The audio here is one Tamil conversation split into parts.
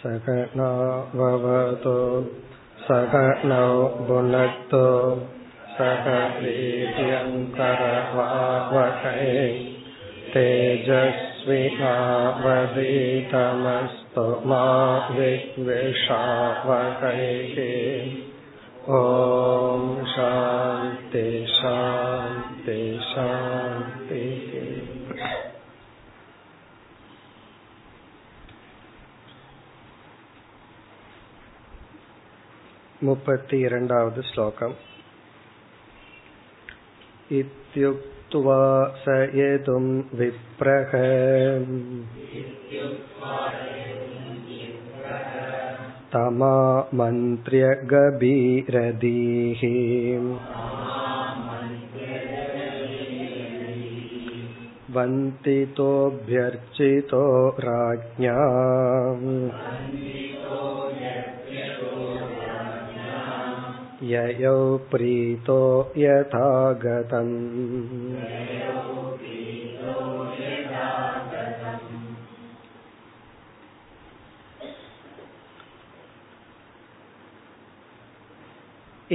சகநோ பவது சகநௌ புனக்து சக வீர்யம் கரவாவஹை தேஜஸ்வி நாவதீதமஸ்து மா வித்விஷாவஹை. ஓம் சாந்தி சாந்தி சாந்தி. முப்பத்தி இரண்டாவது ஸ்லோகம். இத்யுக்த்வா சயதும் விப்ரஹ தமா மந்த்ரிய கபீரதீஹி வந்திதோப்யர்ச்சிதோ ராஜ்ஞாம் யயோ ப்ரீதோ யதாகதம்.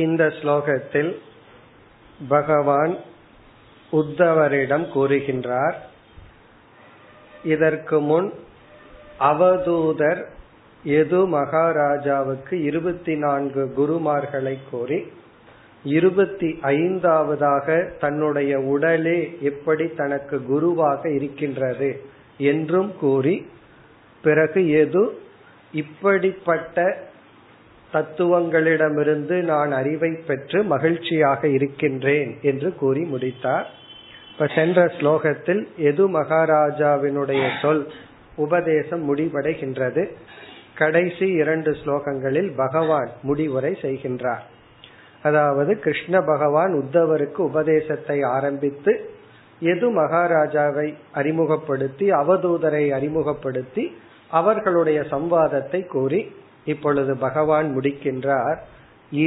இந்த ஸ்லோகத்தில் பகவான் உத்தவரிடம் கூறுகின்றார், இதற்கு முன் அவதூதர் எது மகாராஜாவுக்கு 24 குருமார்களை கோரி 25வது தன்னுடைய உடலே எப்படி தனக்கு குருவாக இருக்கின்றது என்றும் கூறி, பிறகு எது இப்படிப்பட்ட தத்துவங்களிடமிருந்து நான் அறிவை பெற்று மகிழ்ச்சியாக இருக்கின்றேன் என்று கூறி முடித்தார். இப்ப சென்ற ஸ்லோகத்தில் எது மகாராஜாவினுடைய சொல் உபதேசம் முடிவடைகின்றது. கடைசி 2 ஸ்லோகங்களில் பகவான் முடிவுரை செய்கின்றார். அதாவது கிருஷ்ண பகவான் உத்தவருக்கு உபதேசத்தை ஆரம்பித்து எது மகாராஜாவை அறிமுகப்படுத்தி அவதூதரை அறிமுகப்படுத்தி அவர்களுடைய சம்வாதத்தை கூறி இப்பொழுது பகவான் முடிக்கின்றார்.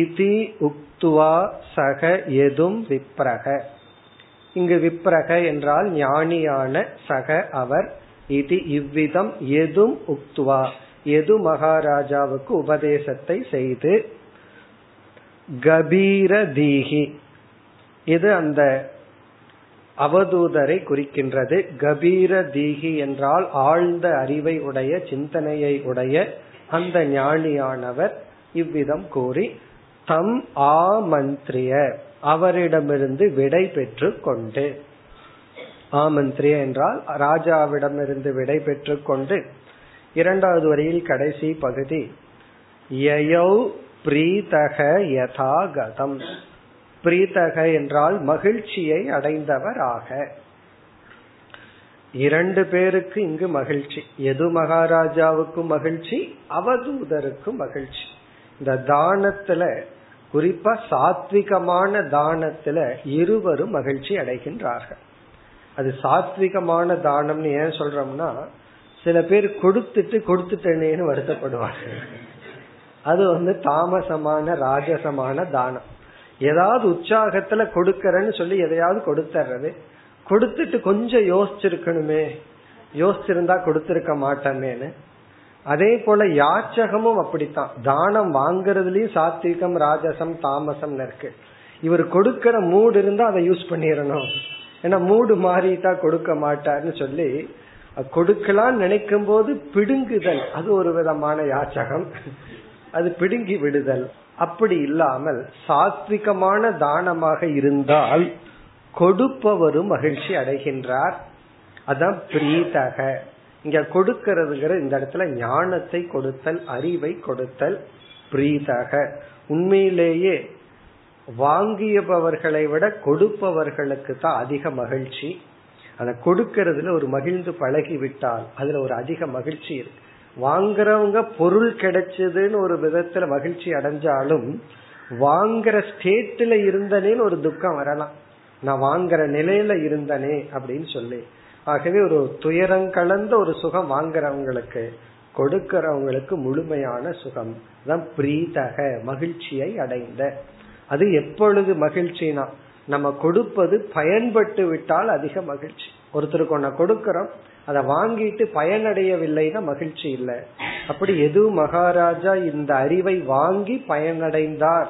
இதி உக்துவா சக எதும் விப்ரக. இங்கு விப்ரக என்றால் ஞானியான சக அவர். இது இவ்விதம் எதும் உக்துவா எது மகாராஜாவுக்கு உபதேசத்தை செய்து கபீர தீஹி, இது அந்த அவதூதரை குறிக்கின்றது. கபீர தீஹி என்றால் ஆழ்ந்த அறிவை உடைய, சிந்தனையை உடைய அந்த ஞானியானவர் இவ்விதம் கூறி தம் ஆமந்திரிய அவரிடமிருந்து விடை பெற்று கொண்டு, ஆமந்திரிய என்றால் ராஜாவிடமிருந்து விடை பெற்று கொண்டு. இரண்டாவது வரியில் கடைசி பகுதி யயௌ பிரீதக யதாகதம், பிரீதக என்றால் மகிழ்ச்சியை அடைந்தவராக. 2 பேருக்கு இங்கு மகிழ்ச்சி, எது மகாராஜாவுக்கும் மகிழ்ச்சி, அவதூதருக்கும் மகிழ்ச்சி. இந்த தானத்துல குறிப்பா சாத்விகமான தானத்துல இருவரும் மகிழ்ச்சி அடைகின்றார்கள். அது சாத்விகமான தானம்னு ஏன் சொல்றோம்னா, சில பேர் கொடுத்துட்டேன்னு வருத்தப்படுவாங்க. அது தாமசமான ராஜசமான தானம். ஏதாவது உற்சாகத்துல கொடுக்கறன்னு சொல்லி எதையாவது கொடுத்துறது, கொடுத்துட்டு கொஞ்சம் யோசிச்சிருக்கணுமே, யோசிச்சிருந்தா கொடுத்திருக்க மாட்டோமேன்னு. அதே போல யாச்சகமும் அப்படித்தான். தானம் வாங்கறதுலயும் சாத்விகம் ராஜசம் தாமசம் இருக்கு. இவர் கொடுக்கற மூடு இருந்தா அதை யூஸ் பண்ணிடணும், ஏன்னா மூடு மாறிட்டா கொடுக்க மாட்டாருன்னு சொல்லி கொடுக்கலாம் நினைக்கும் போது பிடுங்குதல், அது ஒரு விதமான யாச்சகம், அது பிடுங்கி விடுதல். அப்படி இல்லாமல் சாத்விகமான தானமாக இருந்தால் கொடுப்பவரும் மகிழ்ச்சி அடைகின்றார். அதான் பிரீதக. இங்க கொடுக்கிறதுங்கிற இந்த இடத்துல ஞானத்தை கொடுத்தல், அறிவை கொடுத்தல். பிரீதக உண்மையிலேயே வாங்கியவர்களை விட கொடுப்பவர்களுக்கு தான் அதிக மகிழ்ச்சி. அதை கொடுக்கறதுல ஒரு மகிழ்ந்து பழகிவிட்டால் அதுல ஒரு அதிக மகிழ்ச்சி இருக்கு. வாங்குறவங்க பொருள் கிடைச்சதுன்னு ஒரு விதத்துல மகிழ்ச்சி அடைஞ்சாலும் வாங்குற ஸ்டேட்ல இருந்தனேன்னு ஒரு துக்கம் வரலாம், நான் வாங்குற நிலையில இருந்தனே அப்படின்னு சொல்லி. ஆகவே ஒரு துயரம் கலந்த ஒரு சுகம் வாங்குறவங்களுக்கு, கொடுக்கிறவங்களுக்கு முழுமையான சுகம். அதான் பிரீதக மகிழ்ச்சியை அடைந்த. அது எப்பொழுது மகிழ்ச்சினா, நம்ம கொடுப்பது பயன்பட்டு விட்டால் அதிக மகிழ்ச்சி. ஒருத்தருக்கு ஒன்ன கொடுக்கறோம், அதை வாங்கிட்டு பயனடையவில்லைன்னா மகிழ்ச்சி இல்லை. அப்படி எது மகாராஜா இந்த அறிவை வாங்கி பயனடைந்தார்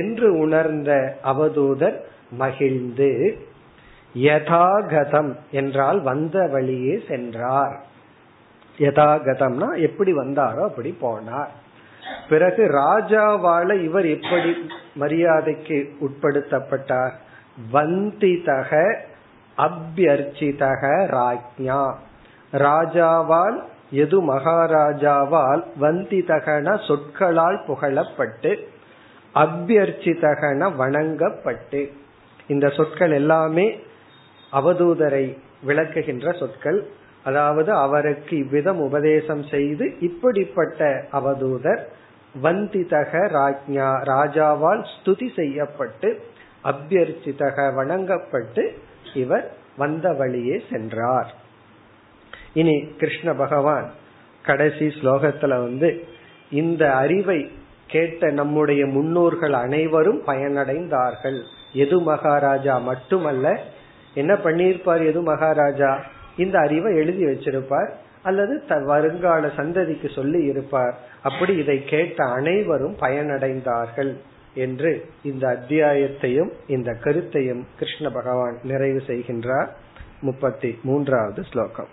என்று உணர்ந்த அவதூதர் மகிழ்ந்து யதாகதம் என்றால் வந்த வழியே சென்றார். யதாகதம்னா எப்படி வந்தாரோ அப்படி போனார். பிறகு ராஜாவால இவர் எப்படி மரியாதைக்கு உட்படுத்தப்பட்டார்? வந்திதக அபியர்ச்சிதக ராஜ்ஞா, ராஜாவால் எது மகாராஜாவால் வந்திதகன சொற்களால் புகழப்பட்டு, அபியர்ச்சிதகன வணங்கப்பட்டு. இந்த சொற்கள் எல்லாமே அவதூதரை விளக்குகின்ற சொற்கள். அதாவது அவருக்கு இவ்விதம் உபதேசம் செய்து இப்படிப்பட்ட அவதூதர் வந்திதக ராஜ்ஞா, ராஜாவால் ஸ்துதி செய்யப்பட்டு, அபியர்ச்சிதக வணங்கப்பட்டு, இவர் வந்த வழியே சென்றார். இனி கிருஷ்ண பகவான் கடைசி ஸ்லோகத்துல இந்த அறிவை கேட்ட நம்முடைய முன்னோர்கள் அனைவரும் பயனடைந்தார்கள். எது மகாராஜா மட்டுமல்ல, என்ன பண்ணியிருப்பார் எது மகாராஜா? இந்த அறிவை எழுதி வச்சிருப்பார் அல்லது வருங்கால சந்ததிக்கு சொல்லி இருப்பார். அப்படி இதை கேட்ட அனைவரும் பயனடைந்தார்கள் என்று இந்த அத்தியாயத்தையும் இந்த கருத்தையும் கிருஷ்ண பகவான் நிறைவு செய்கின்றார். 33வது ஸ்லோகம்.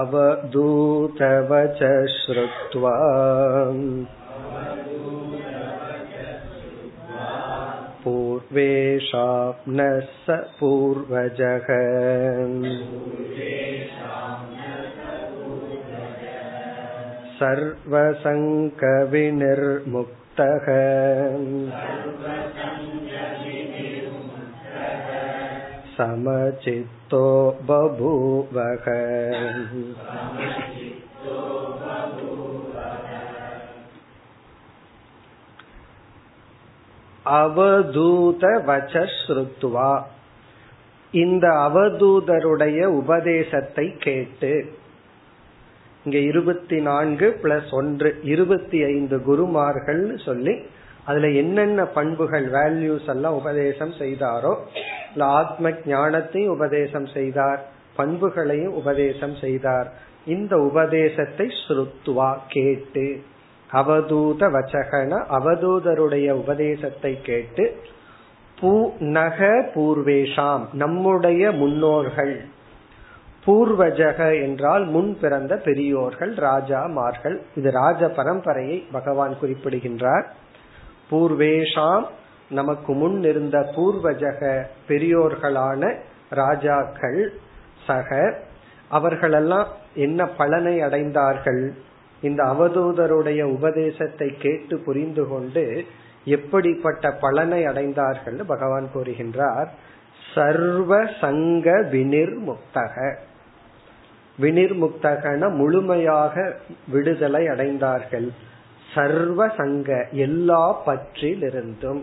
அவதூத வச ஸ்ருத்வா பூர்வேஷாம்ன ச பூர்வஜஹ சர்வசங்க விநிர்முக்தஹ சமசித்தோ பபூவஹ. அவதூத வச்ச்ருத்வா, இந்த அவதூதருடைய உபதேசத்தை கேட்டு. இங்க 24+1 25 குருமார்கள் சொல்லி அதுல என்னென்ன பண்புகள் வேல்யூஸ் எல்லாம் உபதேசம் செய்தாரோ, ஆத்ம ஞானத்தையும் உபதேசம் செய்தார், பண்புகளையும் உபதேசம் செய்தார். இந்த உபதேசத்தை ஸ்ருத்வா கேட்டு, அவதூத வச்சகன அவதூதருடைய உபதேசத்தை கேட்டு, பூநக பூர்வேஷாம் நம்முடைய முன்னோர்கள், பூர்வஜக என்றால் முன் பிறந்த பெரியோர்கள், ராஜாமார்கள். இது ராஜ பரம்பரையை பகவான் குறிப்பிடுகின்றார். பூர்வேஷாம் நமக்கு முன் இருந்த பூர்வஜக பெரியோர்களான ராஜாக்கள். சக அவர்களெல்லாம் என்ன பலனை அடைந்தார்கள்? இந்த அவதூதருடைய உபதேசத்தை கேட்டு புரிந்து கொண்டு எப்படிப்பட்ட பலனை அடைந்தார்கள் பகவான் கூறுகின்றார். சர்வ சங்க விநிர்முக்தக, விநிர்முக்தகன முழுமையாக விடுதலை அடைந்தார்கள். சர்வ சங்க எல்லா பற்றிலிருந்தும்,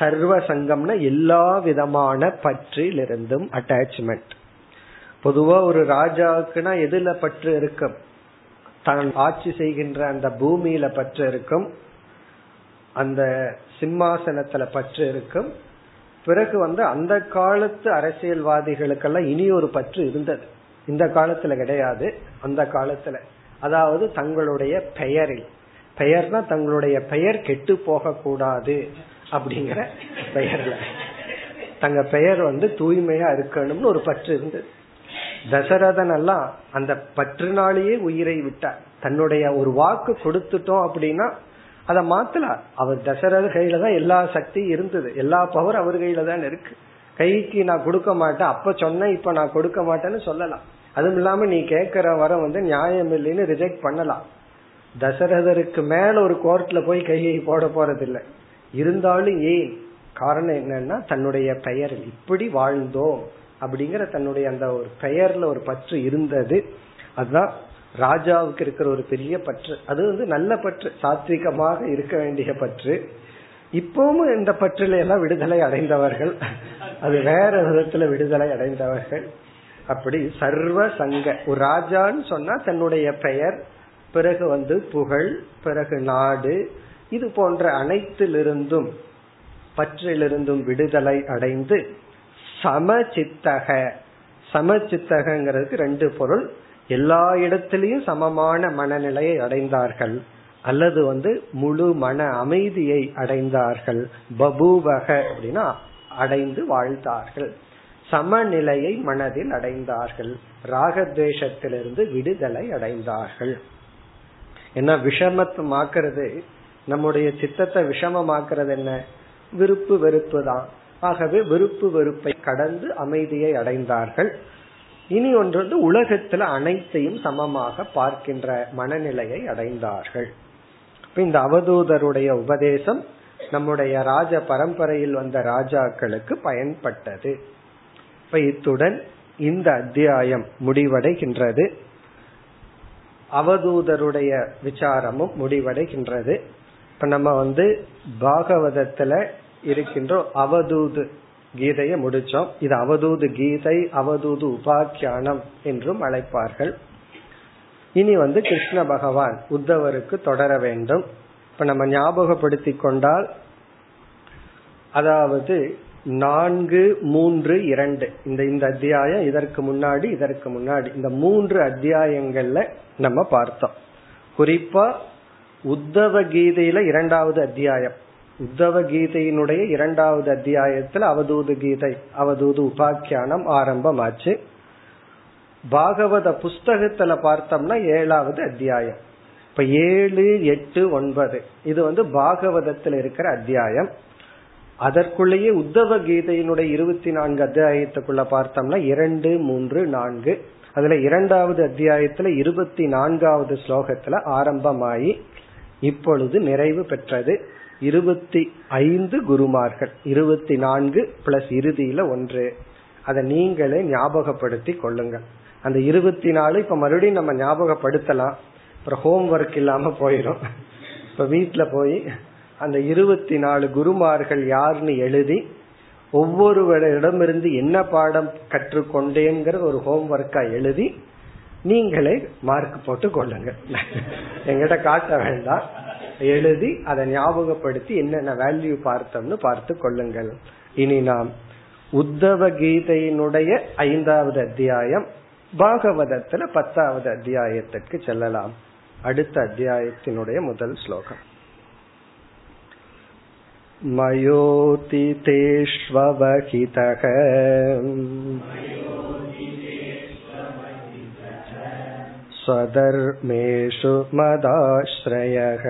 சர்வ சங்கம்னா எல்லா விதமான பற்றிலிருந்தும் அட்டாச்மெண்ட். பொதுவா ஒரு ராஜாவுக்குனா எதுல பற்று இருக்கும்? தான் ஆட்சி செய்கின்ற அந்த பூமியில பற்று இருக்கும், அந்த சிம்மாசனத்துல பற்று இருக்கும். பிறகு அந்த காலத்து அரசியல்வாதிகளுக்கெல்லாம் இனி ஒரு பற்று இருந்தது, இந்த காலத்துல கிடையாது. அந்த காலத்துல அதாவது தங்களுடைய பெயரில், பெயர்னா தங்களுடைய பெயர் கெட்டு போக கூடாது அப்படிங்கிற பெயர்ல தங்க பெயர் தூய்மையா இருக்கணும்னு ஒரு பற்று இருந்தது. தசரதன் எல்லாம் அந்த பற்றுனாலேயே உயிரை விட்டார். தன்னுடைய ஒரு வாக்கு கொடுத்துட்டோம் அப்படின்னா அதை மாத்தலார். அவர் தசரத கையில தான் எல்லா சக்தி இருந்தது, எல்லா பவர் அவர் கையில தான் இருக்கு. கைக்கு நான் கொடுக்க மாட்டேன், அப்ப சொன்ன இப்ப நான் கொடுக்க மாட்டேன்னு சொல்லலாம். அதுவும் இல்லாம நீ கேட்கிற வர நியாயம் இல்லைன்னு ரிஜெக்ட் பண்ணலாம். தசரதருக்கு மேல ஒரு கோர்ட்ல போய் கையை போட போறது இல்லை. இருந்தாலும் ஏன் காரணம் என்னன்னா தன்னுடைய பெயர் இப்படி வாழ்ந்தோம் அப்படிங்கிற தன்னுடைய அந்த ஒரு பெயர்ல ஒரு பற்று இருந்தது. அதுதான் ராஜாவுக்கு இருக்கிற ஒரு பெரிய பற்று. அது நல்ல பற்று, சாத்விகமாக இருக்க வேண்டிய பற்று. இப்பவும் இந்த பற்றில எல்லாம் விடுதலை அடைந்தவர்கள், அது வேற விதத்துல விடுதலை அடைந்தவர்கள். அப்படி சர்வ சங்க, ஒரு ராஜான்னு சொன்னா தன்னுடைய பெயர், பிறகு புகழ், பிறகு நாடு, இது போன்ற அனைத்திலிருந்தும் பற்றிலிருந்தும் விடுதலை அடைந்து சமசித்தக. சமசித்தகங்கிறதுக்கு ரெண்டு பொருள், எல்லா இடத்திலையும் சமமான மனநிலையை அடைந்தார்கள் அல்லது முழு மன அமைதியை அடைந்தார்கள். பபூவக அப்படின்னா அடைந்து வாழ்ந்தார்கள், சமநிலையை மனதில் அடைந்தார்கள், ராகத்வேஷத்திலிருந்து விடுதலை அடைந்தார்கள். ஏன்னா விஷமத்துவமாக்குறது, நம்முடைய சித்தத்தை விஷமமாக்குறது என்ன? விருப்பு வெறுப்பு தான். ஆகவே விருப்பு வெறுப்பை கடந்து அமைதியை அடைந்தார்கள். இனி ஒன்று உலகத்துல அனைத்தையும் சமமாக பார்க்கின்ற மனநிலையை அடைந்தார்கள். இந்த அவதூதருடைய உபதேசம் நம்முடைய ராஜ பரம்பரையில் வந்த ராஜாக்களுக்கு பயன்பட்டது. இப்ப இத்துடன் இந்த அத்தியாயம் முடிவடைகின்றது, அவதூதருடைய விசாரமும் முடிவடைகின்றது. இப்ப நம்ம பாகவதத்துல இருக்கின்ற அவதூது கீதையை முடிச்சோம். இது அவதூது கீதை, அவதூது உபாக்கியானம் என்றும் அழைப்பார்கள். இனி கிருஷ்ண பகவான் உத்தவருக்கு தொடர வேண்டும். இப்ப நம்ம ஞாபகப்படுத்தி கொண்டால், அதாவது 4, 3, 2 இந்த அத்தியாயம், இதற்கு முன்னாடி இந்த 3 அத்தியாயங்கள்ல நம்ம பார்த்தோம். குறிப்பா உத்தவ கீதையில 2வது அத்தியாயம், உத்தவ கீதையினுடைய 2வது அத்தியாயத்துல அவதூது கீதை, அவதூது உபாக்கியானம் ஆரம்பமாச்சு. பாகவத புஸ்தகத்துல பார்த்தோம்னா 7வது அத்தியாயம். இப்ப 7, 8, 9 இது பாகவதத்துல இருக்கிற அத்தியாயம். அதற்குள்ளேயே உத்தவ கீதையினுடைய 24 அத்தியாயத்துக்குள்ள பார்த்தோம்னா 2, 3, 4 அதுல 2வது அத்தியாயத்துல 24வது ஸ்லோகத்துல ஆரம்பமாயி இப்பொழுது நிறைவு பெற்றது. 25 குருமார்கள், 24 + ஒன்று. அதை நீங்களே ஞாபகப்படுத்தி கொள்ளுங்கள். அந்த 24 இப்ப மறுபடியும் நம்ம ஞாபகப்படுத்தலாம், அப்புறம் ஹோம்ஒர்க் இல்லாம போயிடும். இப்ப வீட்டுல போய் அந்த 24 குருமார்கள் யாருன்னு எழுதி ஒவ்வொருவரிடமிருந்து என்ன பாடம் கற்றுக்கொண்டேங்கிற ஒரு ஹோம்ஒர்க்கா எழுதி நீங்களே மார்க் போட்டு கொள்ளுங்க, எங்கிட்ட காட்ட வேண்டாம். எழுதி அதை ஞாபகப்படுத்தி என்னென்ன வேல்யூ பார்த்தோம்னு பார்த்து கொள்ளுங்கள். இனி நாம் உத்தவ கீதையினுடைய 5வது அத்தியாயம், பாகவதத்துல 10வது அத்தியாயத்திற்கு செல்லலாம். அடுத்த அத்தியாயத்தினுடைய முதல் ஸ்லோகம், மயோதிதேஷ்வவஹிதக ஸ்வதர்மேஷு மதாஶ்ரயஹ.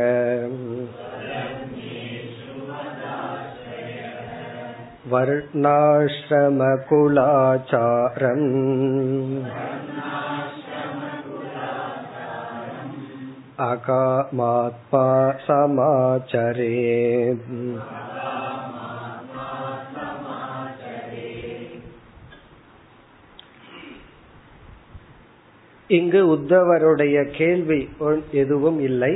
வர்ணாஶ்ரமகுலாச்சாரம் அகாமாத்மா சமாச்சரேத். இங்கு உத்தவருடைய கேள்வி எதுவும் இல்லை,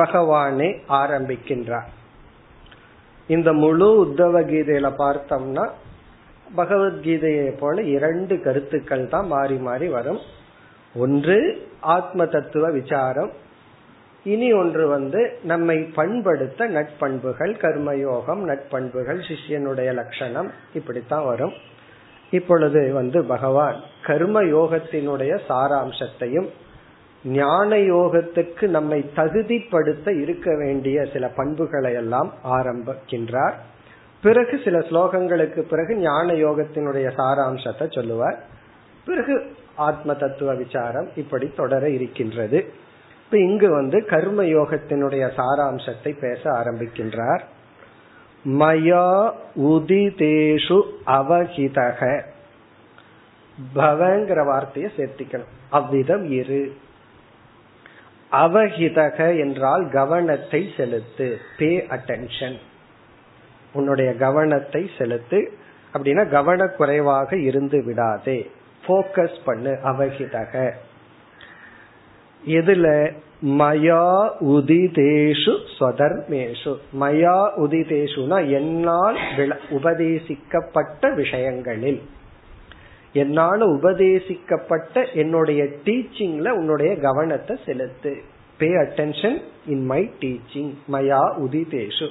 பகவானே ஆரம்பிக்கின்றார். இந்த முழு உத்தவ கீதையில பார்த்தோம்னா பகவத்கீதையை போல 2 கருத்துக்கள் தான் மாறி மாறி வரும். ஒன்று ஆத்ம தத்துவ விசாரம், இனி ஒன்று நம்மை பண்படுத்த நட்பண்புகள், கர்மயோகம், நட்பண்புகள், சிஷ்யனுடைய லட்சணம், இப்படித்தான் வரும். இப்பொழுது பகவான் கர்ம யோகத்தினுடைய சாராம்சத்தையும் ஞான யோகத்துக்கு நம்மை தகுதிப்படுத்த இருக்க வேண்டிய சில பண்புகளை எல்லாம் ஆரம்பிக்கின்றார். பிறகு சில ஸ்லோகங்களுக்கு பிறகு ஞான யோகத்தினுடைய சாராம்சத்தை சொல்லுவார். பிறகு ஆத்ம தத்துவ விசாரம், இப்படி தொடர இருக்கின்றது. இப்ப இங்கு கர்ம யோகத்தினுடைய சாராம்சத்தை பேச ஆரம்பிக்கின்றார். மயா உதிதேஷு அவஹிதக, பவங்கிற வார்த்தையை சேர்த்திக்கணும். அவ்விதம் இரு. அவஹிதக என்றால் கவனத்தை செலுத்து, பே அட்டென்ஷன், உன்னுடைய கவனத்தை செலுத்து. அப்படின்னா கவனக்குறைவாக இருந்து விடாதே, போக்கஸ் பண்ணு. அவஹிதக எதுல? மயா உதிதேஷு ஸ்வதர்மேஷு. மயா உதிதேஷுனா என்னால் உபதேசிக்கப்பட்ட விஷயங்களில், என்னால் உபதேசிக்கப்பட்ட என்னுடைய டீச்சிங்ல உன்னுடைய கவனத்தை செலுத்து. Pay attention in my teaching. மயா உதிதேஷு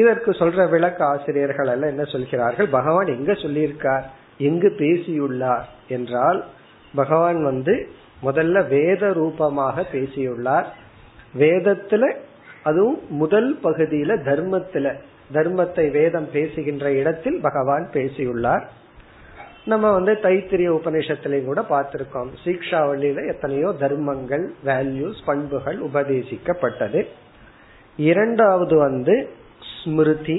இதற்கு சொல்ற விளக்க ஆசிரியர்கள் எல்லாம் என்ன சொல்கிறார்கள், பகவான் எங்க சொல்லியிருக்கார், எங்கு பேசியுள்ளார் என்றால், பகவான் முதல்ல வேத ரூபமாக பேசியுள்ளார். வேதத்துல அதுவும் முதல் பகுதியில தர்மத்துல, தர்மத்தை வேதம் பேசுகின்ற இடத்தில் பகவான் பேசியுள்ளார். நம்ம தைத்திரிய உபநிஷத்திலையும் கூட பார்த்திருக்கோம், சீக்ஷாவளியில எத்தனையோ தர்மங்கள், வேல்யூஸ், பண்புகள் உபதேசிக்கப்பட்டது. இரண்டாவது ஸ்மிருதி,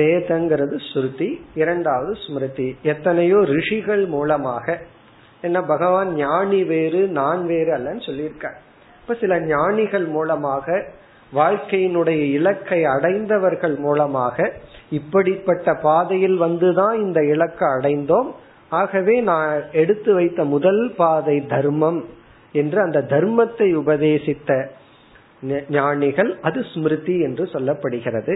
வேதங்கிறது ஸ்ருதி, இரண்டாவது ஸ்மிருதி, எத்தனையோ ரிஷிகள் மூலமாக. என்ன, பகவான் ஞானி வேறு நான் வேறு அல்லன்னு சொல்லியிருக்கார். இப்ப சில ஞானிகள் மூலமாக, வாழ்க்கையினுடைய இலக்கை அடைந்தவர்கள் மூலமாக, இப்படிப்பட்ட பாதையில் வந்துதான் இந்த இலக்கை அடைந்தோம், ஆகவே நான் எடுத்து வைத்த முதல் பாதை தர்மம் என்று அந்த தர்மத்தை உபதேசித்த ஞானிகள், அது ஸ்மிருதி என்று சொல்லப்படுகிறது.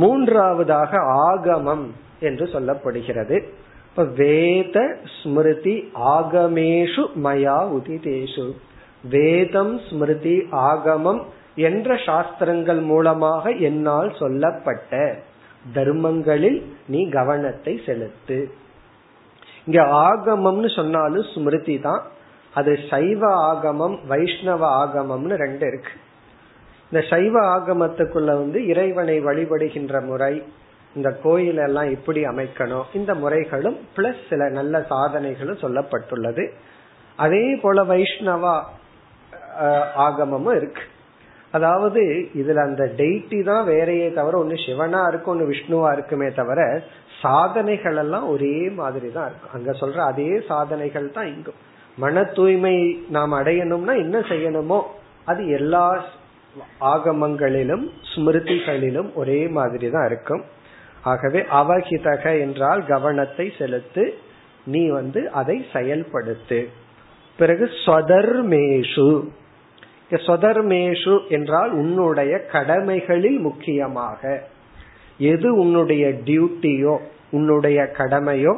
மூன்றாவதாக ஆகமம் என்று சொல்லப்படுகிறது. இப்ப வேத ஸ்மிருதி ஆகமேஷு மயா உதிதேஷு, வேதம் ஸ்மிருதி ஆகமம் என்ற சாஸ்திரங்கள் மூலமாக என்னால் சொல்லப்பட்ட தர்மங்களில் நீ கவனத்தை செலுத்து. இங்க ஆகமம்னு சொன்னாலும் ஸ்மிருதி தான். அது சைவ ஆகமம், வைஷ்ணவ ஆகமம்னு ரெண்டு இருக்கு. இந்த சைவ ஆகமத்துக்குள்ள இறைவனை வழிபடுகின்ற முறை, இந்த கோயிலெல்லாம் எப்படி அமைக்கணும், இந்த முறைகளும் பிளஸ் சில நல்ல சாதனைகளும் சொல்லப்பட்டுள்ளது. அதே போல வைஷ்ணவ ஆகமமும் இருக்கு. அதாவது இதுல அந்த டெய்டி தான் வேறையே தவிர, ஒன்னு சிவனா இருக்கும் ஒன்னு விஷ்ணுவா இருக்குமே தவிர, சாதனைகள் எல்லாம் ஒரே மாதிரி தான் இருக்கும். அங்க சொல்ற அதே சாதனைகள் தான் இங்கும். மன தூய்மை நாம் அடையணும்னா என்ன செய்யணுமோ அது எல்லா ஆகமங்களிலும் ஸ்மிருதிகளிலும் ஒரே மாதிரி தான் இருக்கும். ஆகவே அவகிதக என்றால் கவனத்தை செலுத்து, நீ அதை செயல்படுத்து. பிறகு ஸ்வதர்மேஷு, ஸ்வதர்மேஷு என்றால் உன்னுடைய கடமைகளில், முக்கியமாக எது உன்னுடைய டியூட்டியோ உன்னுடைய கடமையோ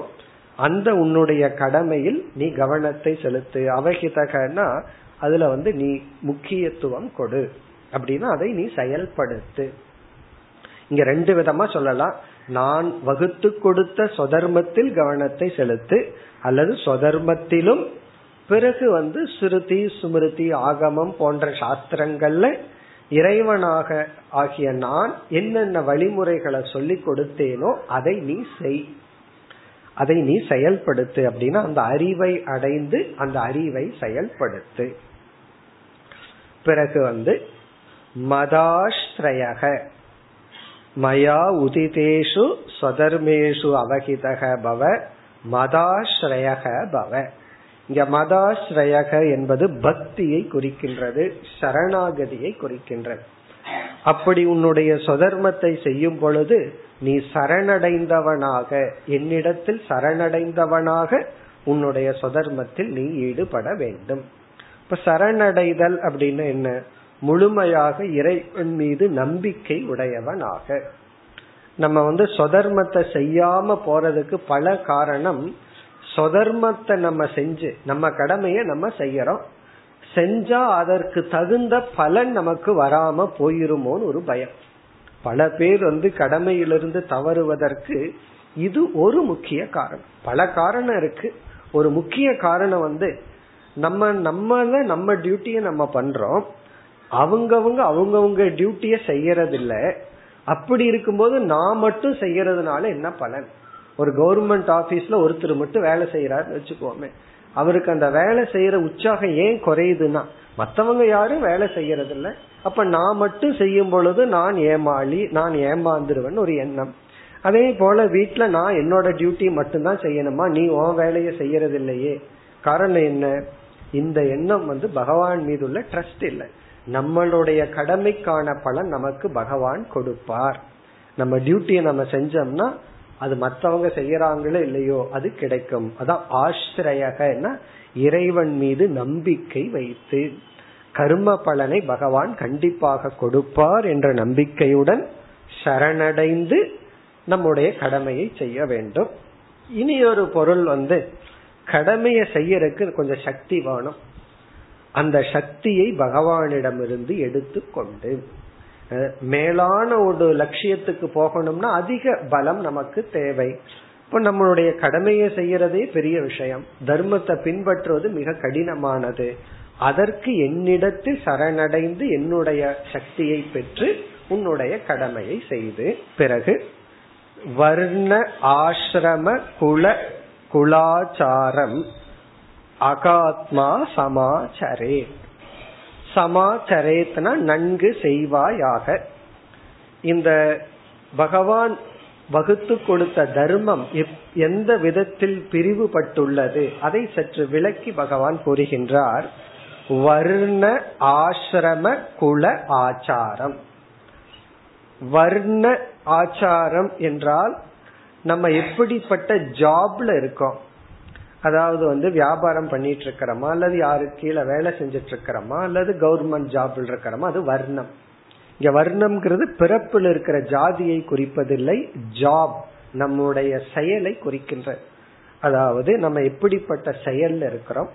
அந்த உன்னுடைய கடமையில் நீ கவனத்தை செலுத்து. அவகிதகனா அதுல நீ முக்கியத்துவம் கொடு, அப்படின்னா அதை நீ செயல்படுத்து. இங்க ரெண்டு விதமா சொல்லலாம், நான் வகுத்து கொடுத்த சொதர்மத்தில் கவனத்தை செலுத்து, அல்லது சொதர்மத்திலும் பிறகு ஸ்ருதி ஸ்மிருதி ஆகமம் போன்ற சாஸ்திரங்கள்ல இறைவனாக ஆகிய நான் என்னென்ன வழிமுறைகளை சொல்லி கொடுத்தேனோ அதை நீ செய், அதை நீ செயல்படுத்து. அப்படின்னா அந்த அறிவை அடைந்து அந்த அறிவை செயல்படுத்து. பிறகு மதாஸ்ரயக மயா உதிதேஷு ஸ்வதர்மேஷு அவகிதக பவ மதாஸ்ரயக பவ. இங்க மதாஸ்ரயக என்பது பக்தியை குறிக்கின்றது, சரணாகதியை குறிக்கின்றது. அப்படி உன்னுடைய சொதர்மத்தை செய்யும் பொழுது நீ சரணடைந்தவனாக, என்னிடத்தில் சரணடைந்தவனாக உன்னுடைய சொதர்மத்தில் நீ ஈடுபட வேண்டும். இப்ப சரணடைதல் அப்படின்னு என்ன, முழுமையாக இறைவன் மீது நம்பிக்கை உடையவனாக. நம்ம சொதர்மத்தை செய்யாம போறதுக்கு பல காரணம். சொதர்மத்தை நம்ம செஞ்சு நம்ம கடமையை நம்ம செய்யறோம், செஞ்சா அதற்கு தகுந்த பலன் நமக்கு வராம போயிருமோன்னு ஒரு பயம். பல பேர் கடமையிலிருந்து தவறுவதற்கு இது ஒரு முக்கிய காரணம். பல காரணம் இருக்கு, ஒரு முக்கிய காரணம் நம்ம நம்ம டியூட்டியை நம்ம பண்றோம், அவங்கவுங்க டியூட்டிய செய்யறதில்ல. அப்படி இருக்கும்போது நான் மட்டும் செய்யறதுனால என்ன பலன்? ஒரு கவர்மெண்ட் ஆபீஸ்ல ஒருத்தர் மட்டும் வேலை செய்யறாருன்னு வச்சுக்கோமே, அவருக்கு அந்த வேலை செய்யற உற்சாகம் ஏன் குறையுதுன்னா மத்தவங்க யாரும் வேலை செய்யறது இல்ல, அப்ப நான் மட்டும் செய்யும் பொழுது நான் ஏமாளி, நான் ஏமாந்துருவேன்னு ஒரு எண்ணம். அதே போல வீட்டுல நான் என்னோட டியூட்டி மட்டும்தான் செய்யணுமா, நீ உன் வேலையை செய்யறது இல்லையே, காரணம் என்ன? இந்த எண்ணம் பகவான் மீது உள்ள ட்ரஸ்ட் இல்லை. நம்மளுடைய கடமைக்கான பலன் நமக்கு பகவான் கொடுப்பார். நம்ம டியூட்டியை நம்ம செஞ்சோம்னா அது மற்றவங்க செய்யறாங்களோ இல்லையோ அது கிடைக்கும். அதான் ஆஸ்ரயகன்னா இறைவன் மீது நம்பிக்கை வைத்து கர்ம பலனை பகவான் கண்டிப்பாக கொடுப்பார் என்ற நம்பிக்கையுடன் சரணடைந்து நம்முடைய கடமையை செய்ய வேண்டும். இனி ஒரு பொருள் கடமையை செய்யறதுக்கு கொஞ்சம் சக்தி வேணும். அந்த சக்தியை பகவானிடமிருந்து எடுத்து கொண்டு மேலான ஒரு லட்சியத்துக்கு போகணும்னா அதிக பலம் நமக்கு தேவை. இப்ப நம்மளுடைய கடமையை செய்யறதே பெரிய விஷயம், தர்மத்தை பின்பற்றுவது மிக கடினமானது. அதற்கு என்னிடத்தில் சரணடைந்து என்னுடைய சக்தியை பெற்று உன்னுடைய கடமையை செய்து, பிறகு வர்ண ஆசிரம குல குலாச்சாரம் அகாத்மா சமாச்சரே. சமாச்சரேத்னா நன்கு செய்வாயாக. இந்த பகவான் வகுத்து கொடுத்த தர்மம் எந்த விதத்தில் பிரிவுபட்டுள்ளது அதை சற்று விளக்கி பகவான் கூறுகின்றார். வர்ண ஆசிரம குல ஆச்சாரம். வர்ண ஆச்சாரம் என்றால் நம்ம எப்படிப்பட்ட ஜாப்ல இருக்கோம், அதாவது வியாபாரம் பண்ணிட்டு இருக்கிறோமா, அல்லது யாரு கீழே வேலை செஞ்சிட்டு இருக்கிறோமா, அல்லது கவர்மெண்ட் ஜாப்ல இருக்கிறோமா, அது வர்ணம். இங்க வர்ணம்ங்கிறது பிறப்பில் இருக்கிற ஜாதியை குறிப்பதில்லை, ஜாப் நம்முடைய செயலை குறிக்கின்ற, அதாவது நம்ம எப்படிப்பட்ட செயல்ல இருக்கிறோம்.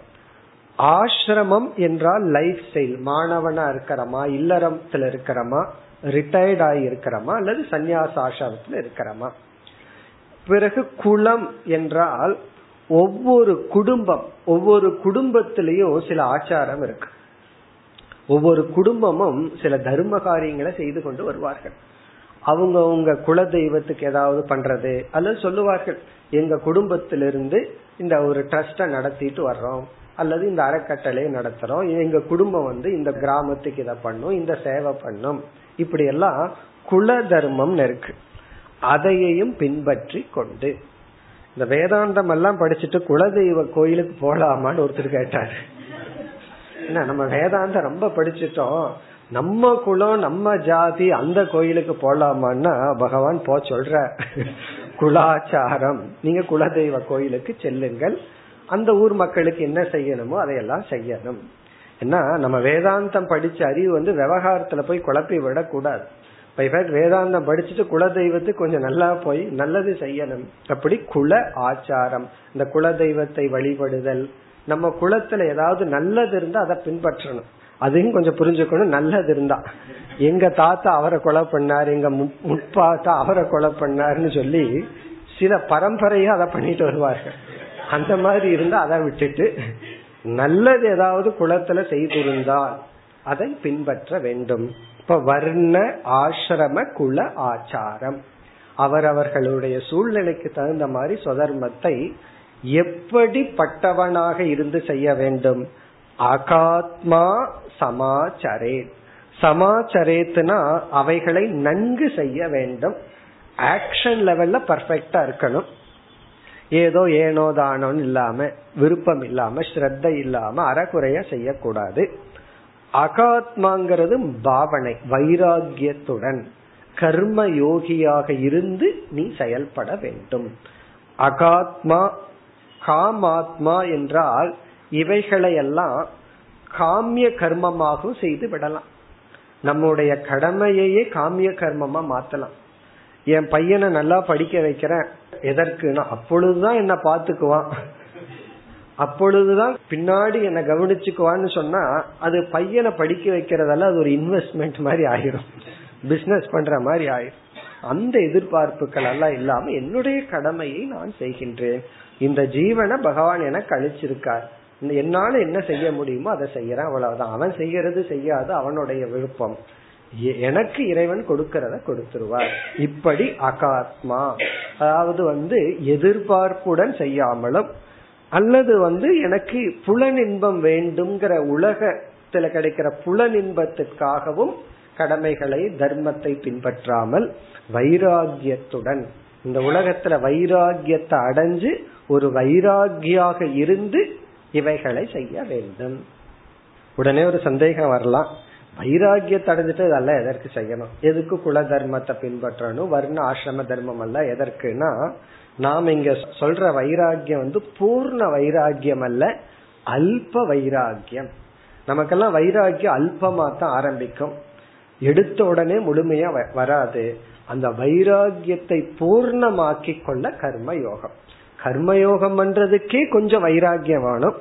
ஆசிரமம் என்றால் லைஃப் ஸ்டைல், மாணவனா இருக்கிறமா, இல்லறத்துல இருக்கிறமா, ரிட்டையர்ட் ஆகி இருக்கிறமா, அல்லது சன்னியாச ஆசிரமத்துல இருக்கிறமா. பிறகு குலம் என்றால் ஒவ்வொரு குடும்பம், ஒவ்வொரு குடும்பத்திலயும் சில ஆச்சாரம் இருக்கு, ஒவ்வொரு குடும்பமும் சில தர்ம காரியங்களை செய்து கொண்டு வருவார்கள். அவங்க அவங்க குல தெய்வத்துக்கு ஏதாவது பண்றது, அல்லது சொல்லுவார்கள் எங்க குடும்பத்திலிருந்து இந்த ஒரு ட்ரஸ்ட நடத்திட்டு வர்றோம், அல்லது இந்த அறக்கட்டளையை நடத்துறோம், எங்க குடும்பம் இந்த கிராமத்துக்கு இதை பண்ணும், இந்த சேவை பண்ணும், இப்படி எல்லாம் குல தர்மம் இருக்கு. அதையையும் பின்பற்றி கொண்டு, இந்த வேதாந்தம் எல்லாம் படிச்சுட்டு குலதெய்வ கோயிலுக்கு போலாமான்னு ஒருத்தர் கேட்டாரு. நம்ம வேதாந்தம் ரொம்ப படிச்சுட்டோம், நம்ம குலம் நம்ம ஜாதி அந்த கோயிலுக்கு போலாமான்னா பகவான் போ சொல்ற. குலாச்சாரம், நீங்க குலதெய்வ கோயிலுக்கு செல்லுங்கள், அந்த ஊர் மக்களுக்கு என்ன செய்யணுமோ அதையெல்லாம் செய்யணும். ஏன்னா நம்ம வேதாந்தம் படிச்ச அறிவு விவகாரத்துல போய் குழப்பி விடக்கூடாது. வேதாந்தம் படிச்சுட்டு குலதெய்வத்துக்கு கொஞ்சம் நல்லா போய் நல்லது செய்யணும். அப்படி குல ஆச்சாரம், இந்த குலதெய்வத்தை வழிபடுதல், நம்ம குலத்துல ஏதாவது நல்லது இருந்தா அதை பின்பற்றணும். அதையும் கொஞ்சம் புரிஞ்சுக்கணும். நல்லது இருந்தா எங்க தாத்தா அவரை கொலை பண்ணாரு, எங்க முப்பாத்தா அவரை கொலை பண்ணாருன்னு சொல்லி சில பரம்பரையா அதை பண்ணிட்டு வருவார்கள். அந்த மாதிரி இருந்தா அதை விட்டுட்டு நல்லது ஏதாவது குலத்துல செய்திருந்தால் அதை பின்பற்ற வேண்டும். இப்ப வர்ண ஆசிரம குல ஆச்சாரம், அவரவர்களுடைய சூழ்நிலைக்கு தகுந்த மாதிரி சுதர்மத்தை எப்படிப்பட்டவனாக இருந்து செய்ய வேண்டும். அகாத்மா சமாச்சரே. சமாச்சரேத்துனா அவைகளை நன்கு செய்ய வேண்டும். ஆக்ஷன் லெவல்ல பர்ஃபெக்டா இருக்கணும். ஏதோ ஏனோ தானோன்னு இல்லாம, விருப்பம் இல்லாம, ஸ்ரத்தை இல்லாம, அறகுறையா செய்யக்கூடாது. அகாத்மாங்கிறது பாவனை, வைராகியத்துடன் கர்ம யோகியாக இருந்து நீ செயல்பட வேண்டும். அகாத்மா காமாத்மா என்றால் இவைகளையெல்லாம் காமிய கர்மமாகவும் செய்து விடலாம். நம்முடைய கடமையையே காமிய கர்மமா மாத்தலாம். என் பையனை நல்லா படிக்க வைக்கிறேன், எதற்குனா அப்பொழுதுதான் என்ன பாத்துக்குவான், அப்பொழுதுதான் பின்னாடி என்ன கவனிச்சுக்குவான்னு சொன்னா அது பையனை படிக்க வைக்கிறதால அது ஒரு இன்வெஸ்ட்மெண்ட் மாதிரி ஆயிரும், பிசினஸ் பண்ற மாதிரி ஆயிரும். அந்த எதிர்பார்ப்புகள் எல்லாம் இல்லாம என்னுடைய கடமையை நான் செய்கின்றேன். இந்த ஜீவனை பகவான் எனக்கு அளிச்சிருக்கார், என்னால என்ன செய்ய முடியுமோ அதை செய்யறேன், அவ்வளவுதான். அவன் செய்யறது செய்யாது அவனுடைய விருப்பம், எனக்கு இறைவன் கொடுக்கறத கொடுத்துருவார். இப்படி அகாத்மா, அதாவது எதிர்பார்ப்புடன் செய்யாமலும், அல்லது எனக்கு புலனின்பம் வேண்டும்ங்கிற உலகத்துல கிடைக்கிற புலனின்பத்திற்காகவும் கடமைகளை தர்மத்தை பின்பற்றாமல் வைராகியத்துடன், இந்த உலகத்துல வைராகியத்தை அடைஞ்சு ஒரு வைராகியாக இருந்து இவைகளை செய்ய வேண்டும். உடனே ஒரு சந்தேகம் வரலாம், வைராகியத்தை அடைஞ்சிட்டு இதெல்லாம் எதற்கு செய்யணும், எதுக்கு குல தர்மத்தை பின்பற்றணும், வர்ண ஆசிரம தர்மம் எல்லாம் எதற்குனா, நாம் இங்க சொல்ற வைராகியம் பூர்ண வைராகியம் அல்ல, அல்ப வைராகியம். நமக்கெல்லாம் வைராகியம் அல்பமா தான் ஆரம்பிக்கும், எடுத்த உடனே முழுமையா வராது. அந்த வைராகியத்தை பூர்ணமாக்கி கொள்ள கர்மயோகம். கர்மயோகம் பண்றதுக்கே கொஞ்சம் வைராகியம் வேணும்.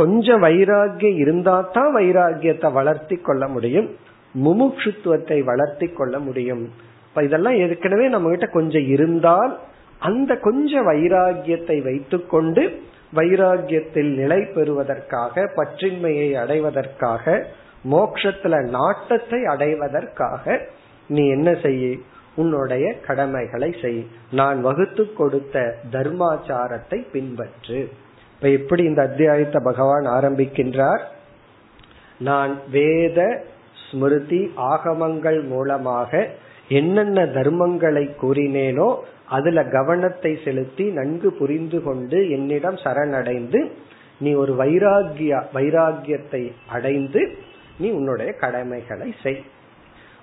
கொஞ்சம் வைராகியம் இருந்தா தான் வைராகியத்தை வளர்த்தி கொள்ள முடியும். முமுட்சுத்துவத்தை வளர்த்தி கொள்ள முடியும். இதெல்லாம் ஏற்கனவே நம்ம கிட்ட கொஞ்சம் இருந்தால் அந்த கொஞ்சம் வைராகியத்தை வைத்துக்கொண்டு வைராகியத்தில் நிலை பெறுவதற்காக, பற்றின்மையை அடைவதற்காக, மோட்சத்துல நாட்டத்தை அடைவதற்காக நீ என்ன செய்ய, உன்னுடைய கடமைகளை செய், நான் வகுத்து கொடுத்த தர்மாச்சாரத்தை பின்பற்று. இப்ப எப்படி இந்த அத்தியாயத்தை பகவான் ஆரம்பிக்கின்றார்? நான் வேத ஸ்மிருதி ஆகமங்கள் மூலமாக என்னென்ன தர்மங்களை கூறினேனோ அதுல கவனத்தை செலுத்தி நன்கு புரிந்து கொண்டு என்னிடம் சரணடைந்து நீ ஒரு வைராகியத்தை அடைந்து நீ உன்னுடைய கடமைகளை செய்.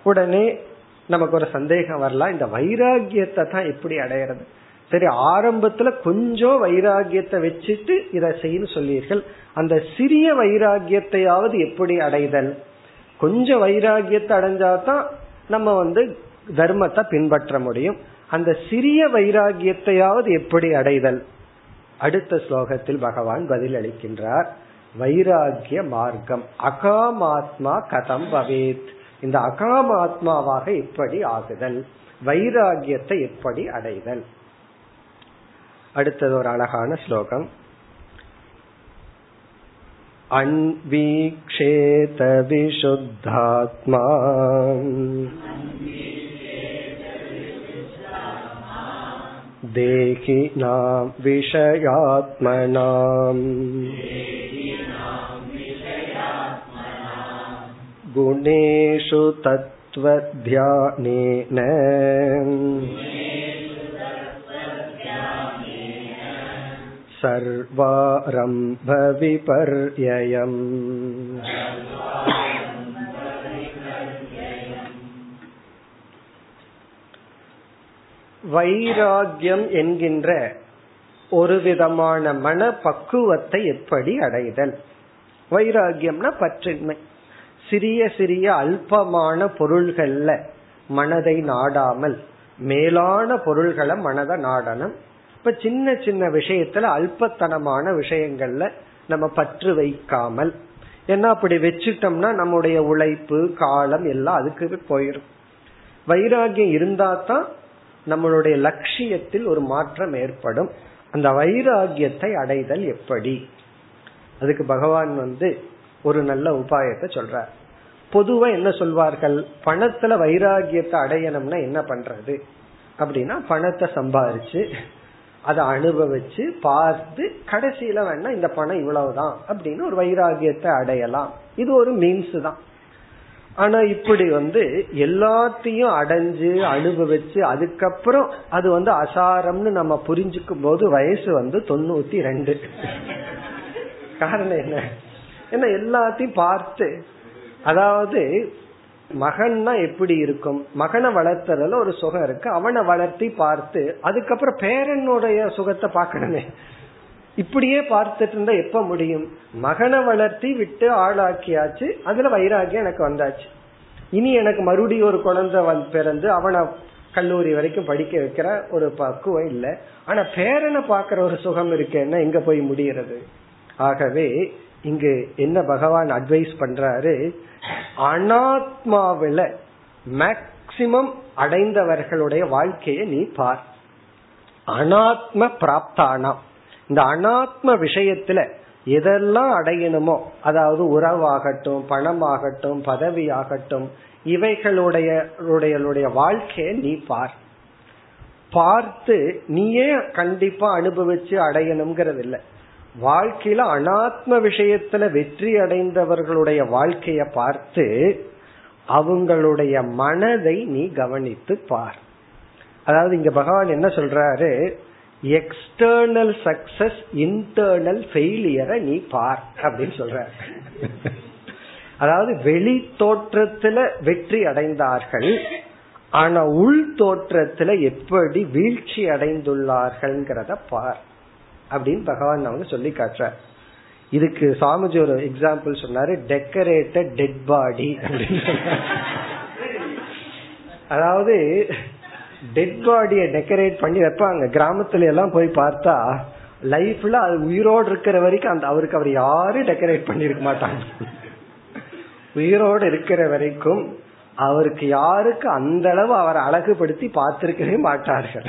உடனே நமக்கு ஒரு சந்தேகம் வரலாம், இந்த வைராகியத்தை தான் எப்படி அடையிறது? சரி, ஆரம்பத்துல கொஞ்சம் வைராகியத்தை வச்சுட்டு இதை செய்யணும் சொல்லீர்கள், அந்த சிறிய வைராகியத்தையாவது எப்படி அடைதல்? கொஞ்சம் வைராகியத்தை அடைஞ்சாதான் நம்ம தர்மத்தை பின்பற்ற முடியும். அந்த சிறிய வைராகியத்தையாவது எப்படி அடைதல்? அடுத்த ஸ்லோகத்தில் பகவான் பதில் அளிக்கின்றார். வைராகிய மார்க்கம் அகாமாத்மா கதம் பவேத், இந்த அகாமாத்மாவாக எப்படி ஆகுதல், வைராகியத்தை எப்படி அடைதல்? அடுத்தது ஒரு அழகான ஸ்லோகம். அன்வீக்ஷேத விசுத்தாத்மா தேகி நாம் விஷயாத்மனாம் குணேஷு தத்வத்யானேன சர்வாரம்ப விபர்யயம். வைராகியம் என்கின்ற ஒரு விதமான மன பக்குவத்தை எப்படி அடைதல்? வைராகியம்னா பற்றின்மை. சிறிய சிறிய அல்பமான பொருள்கள்ல மனதை நாடாமல் மேலான பொருள்களை மனதை நாடணும். இப்ப சின்ன சின்ன விஷயத்துல அல்பத்தனமான விஷயங்கள்ல நம்ம பற்று வைக்காமல், ஏன்னா அப்படி வச்சுட்டோம்னா நம்முடைய உழைப்பு காலம் எல்லாம் அதுக்கு போயிடும். வைராகியம் இருந்தா தான் நம்மளுடைய லட்சியத்தில் ஒரு மாற்றம் ஏற்படும். அந்த வைராகியத்தை அடைதல் எப்படி? அதுக்கு பகவான் ஒரு நல்ல உபாயத்தை சொல்றார். பொதுவா என்ன சொல்வார்கள், பணத்துல வைராகியத்தை அடையணும்னா என்ன பண்றது அப்படின்னா, பணத்தை சம்பாரிச்சு அதை அனுபவிச்சு பார்த்து கடைசியில வேணா இந்த பணம் இவ்வளவுதான் அப்படின்னு ஒரு வைராகியத்தை அடையலாம். இது ஒரு மீன்ஸ் தான். ஆனா இப்படி எல்லாத்தையும் அடைஞ்சு அனுபவிச்சு அதுக்கப்புறம் அது அசாரம்னு நம்ம புரிஞ்சுக்கும் போது வயசு 92. காரணம் என்ன? ஏன்னா எல்லாத்தையும் பார்த்து, அதாவது மகன்னா எப்படி இருக்கும், மகனை வளர்த்ததுல ஒரு சுகம் இருக்கு, அவனை வளர்த்தி பார்த்து அதுக்கப்புறம் பேரனுடைய சுகத்தை பார்க்கணுமே. இப்படியே பார்த்துட்டு இருந்தா எப்ப முடியும்? மகனை வளர்த்தி விட்டு ஆளாக்கியாச்சு, அதுல வைராகியம் எனக்கு வந்தாச்சு. இனி எனக்கு மறுபடியும் ஒரு குழந்தை பிறந்து அவனை கல்லூரி வரைக்கும் படிக்க வைக்கிற ஒரு பக்குவம் இல்ல, ஆனா பேரனை பாக்குற ஒரு சுகம் இருக்கேன்னா எங்க போய் முடியறது? ஆகவே இங்கு என்ன பகவான் அட்வைஸ் பண்றாரு, அனாத்மாவில மேக்சிமம் அடைந்தவர்களுடைய வாழ்க்கையை நீ பார். அனாத்ம பிராப்தானா, இந்த அனாத்ம விஷயத்துல எதெல்லாம் அடையணுமோ, அதாவது உறவாகட்டும், பணமாகட்டும், பதவி ஆகட்டும், இவைகளுடைய வாழ்க்கையை நீ பார்த்து நீயே கண்டிப்பா அனுபவிச்சு அடையணுங்கிறது இல்லை. வாழ்க்கையில அனாத்ம விஷயத்துல வெற்றி அடைந்தவர்களுடைய வாழ்க்கைய பார்த்து அவங்களுடைய மனதை நீ கவனித்து பார். அதாவது இங்க பகவான் என்ன சொல்றாரு, எக்ஸ்டர்னல் சக்சஸ் இன்டர்னல் ஃபெயிலியரை நீ பார் அப்படின்னு சொல்ற. அதாவது வெளி தோற்றத்துல வெற்றி அடைந்தார்கள், ஆனா உள் தோற்றத்துல எப்படி வீழ்ச்சி அடைந்துள்ளார்கள் பார் அப்படின்னு பகவான் அவங்க சொல்லி காட்டுற. இதுக்கு சாமிஜி ஒரு எக்ஸாம்பிள் சொன்னாரு, டெக்கரேட்டட் டெட் பாடி அப்படின்னு சொன்ன. அதாவது டெட் பாடியை டெக்கரேட் பண்ணி வைப்பாங்க, கிராமத்துல எல்லாம் போய் பார்த்தா லைஃப்ல அது உயிரோடு இருக்கிற வரைக்கும் அந்த அவருக்கு அவர் யாரும் டெக்கரேட் பண்ணிருக்க மாட்டாங்க. உயிரோடு இருக்கிற வரைக்கும் அவருக்கு யாருக்கு அந்த அளவு அவர் அழகுபடுத்தி பார்த்திருக்கவே மாட்டார்கள்.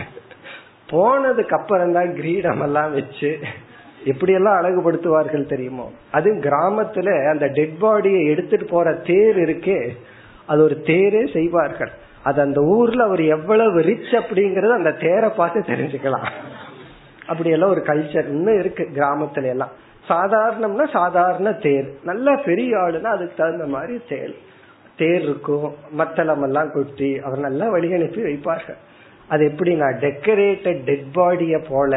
போனதுக்கு அப்புறம் தான் கிரீடம் எல்லாம் வச்சு எப்படியெல்லாம் அழகுபடுத்துவார்கள் தெரியுமோ. அது கிராமத்துல அந்த டெட் பாடியை எடுத்துட்டு போற தேர் இருக்கே, அது ஒரு தேரே செய்வார்கள். அது அந்த ஊர்ல அவர் எவ்வளவு ரிச் அப்படிங்கறது அந்த தேரை பார்த்து தெரிஞ்சுக்கலாம். அப்படியெல்லாம் ஒரு கல்ச்சர் இன்னும் இருக்கு கிராமத்துல எல்லாம். சாதாரணம்னா சாதாரண தேர், நல்லா பெரிய ஆளுன்னா அதுக்கு தகுந்த மாதிரி தேர் தேர் இருக்கும். மத்தளம் எல்லாம் கொட்டி அவர் நல்லா வழியனுப்பி வைப்பார்கள். அது எப்படின்னா டெக்கரேட்டட் டெட் பாடிய போல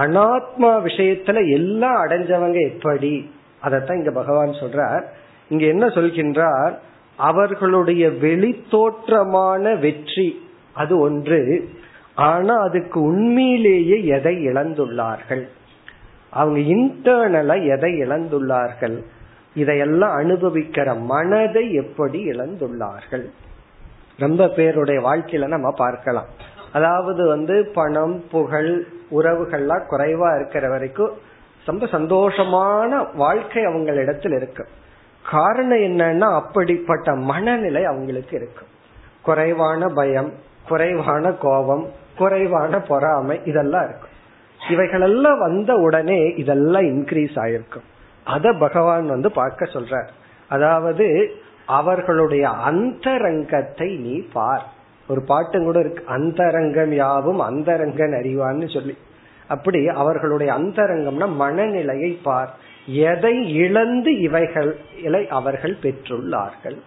அனாத்மா விஷயத்துல எல்லாம் அடைஞ்சவங்க எப்படி, அதத்தான் இங்க பகவான் சொல்றார். இங்க என்ன சொல்கின்றார், அவர்களுடைய வெளித்தோற்றமான வெற்றி அது ஒன்று, ஆனா அதுக்கு உண்மையிலேயே எதை இழந்துள்ளார்கள், அவங்க இன்டர்னலா எதை இழந்துள்ளார்கள், இதையெல்லாம் அனுபவிக்கிற மனதை எப்படி இழந்துள்ளார்கள். ரொம்ப பேருடைய வாழ்க்கையில நம்ம பார்க்கலாம், அதாவது பணம் புகழ் உறவுகள்லாம் குறைவா இருக்கிற வரைக்கும் ரொம்ப சந்தோஷமான வாழ்க்கை அவங்க இடத்துல இருக்கு. காரணம் என்னன்னா அப்படிப்பட்ட மனநிலை அவங்களுக்கு இருக்கும். குறைவான பயம், குறைவான கோபம், குறைவான பொறாமை, இதெல்லாம் இருக்கும். இவைகளெல்லாம் வந்த உடனே இதெல்லாம் இன்க்ரீஸ் ஆயிருக்கும். அத பகவான் பார்க்க சொல்றார். அதாவது அவர்களுடைய அந்தரங்கத்தை நீ பார். ஒரு பாட்டும் கூட இருக்கு, அந்தரங்கம் யாவும் அந்தரங்கன் அறிவான்னு சொல்லி. அப்படி அவர்களுடைய அந்தரங்கம்னா மனநிலையை பார். எதை இழந்து இவைகளை அவர்கள் பெற்றுள்ளார்கள்.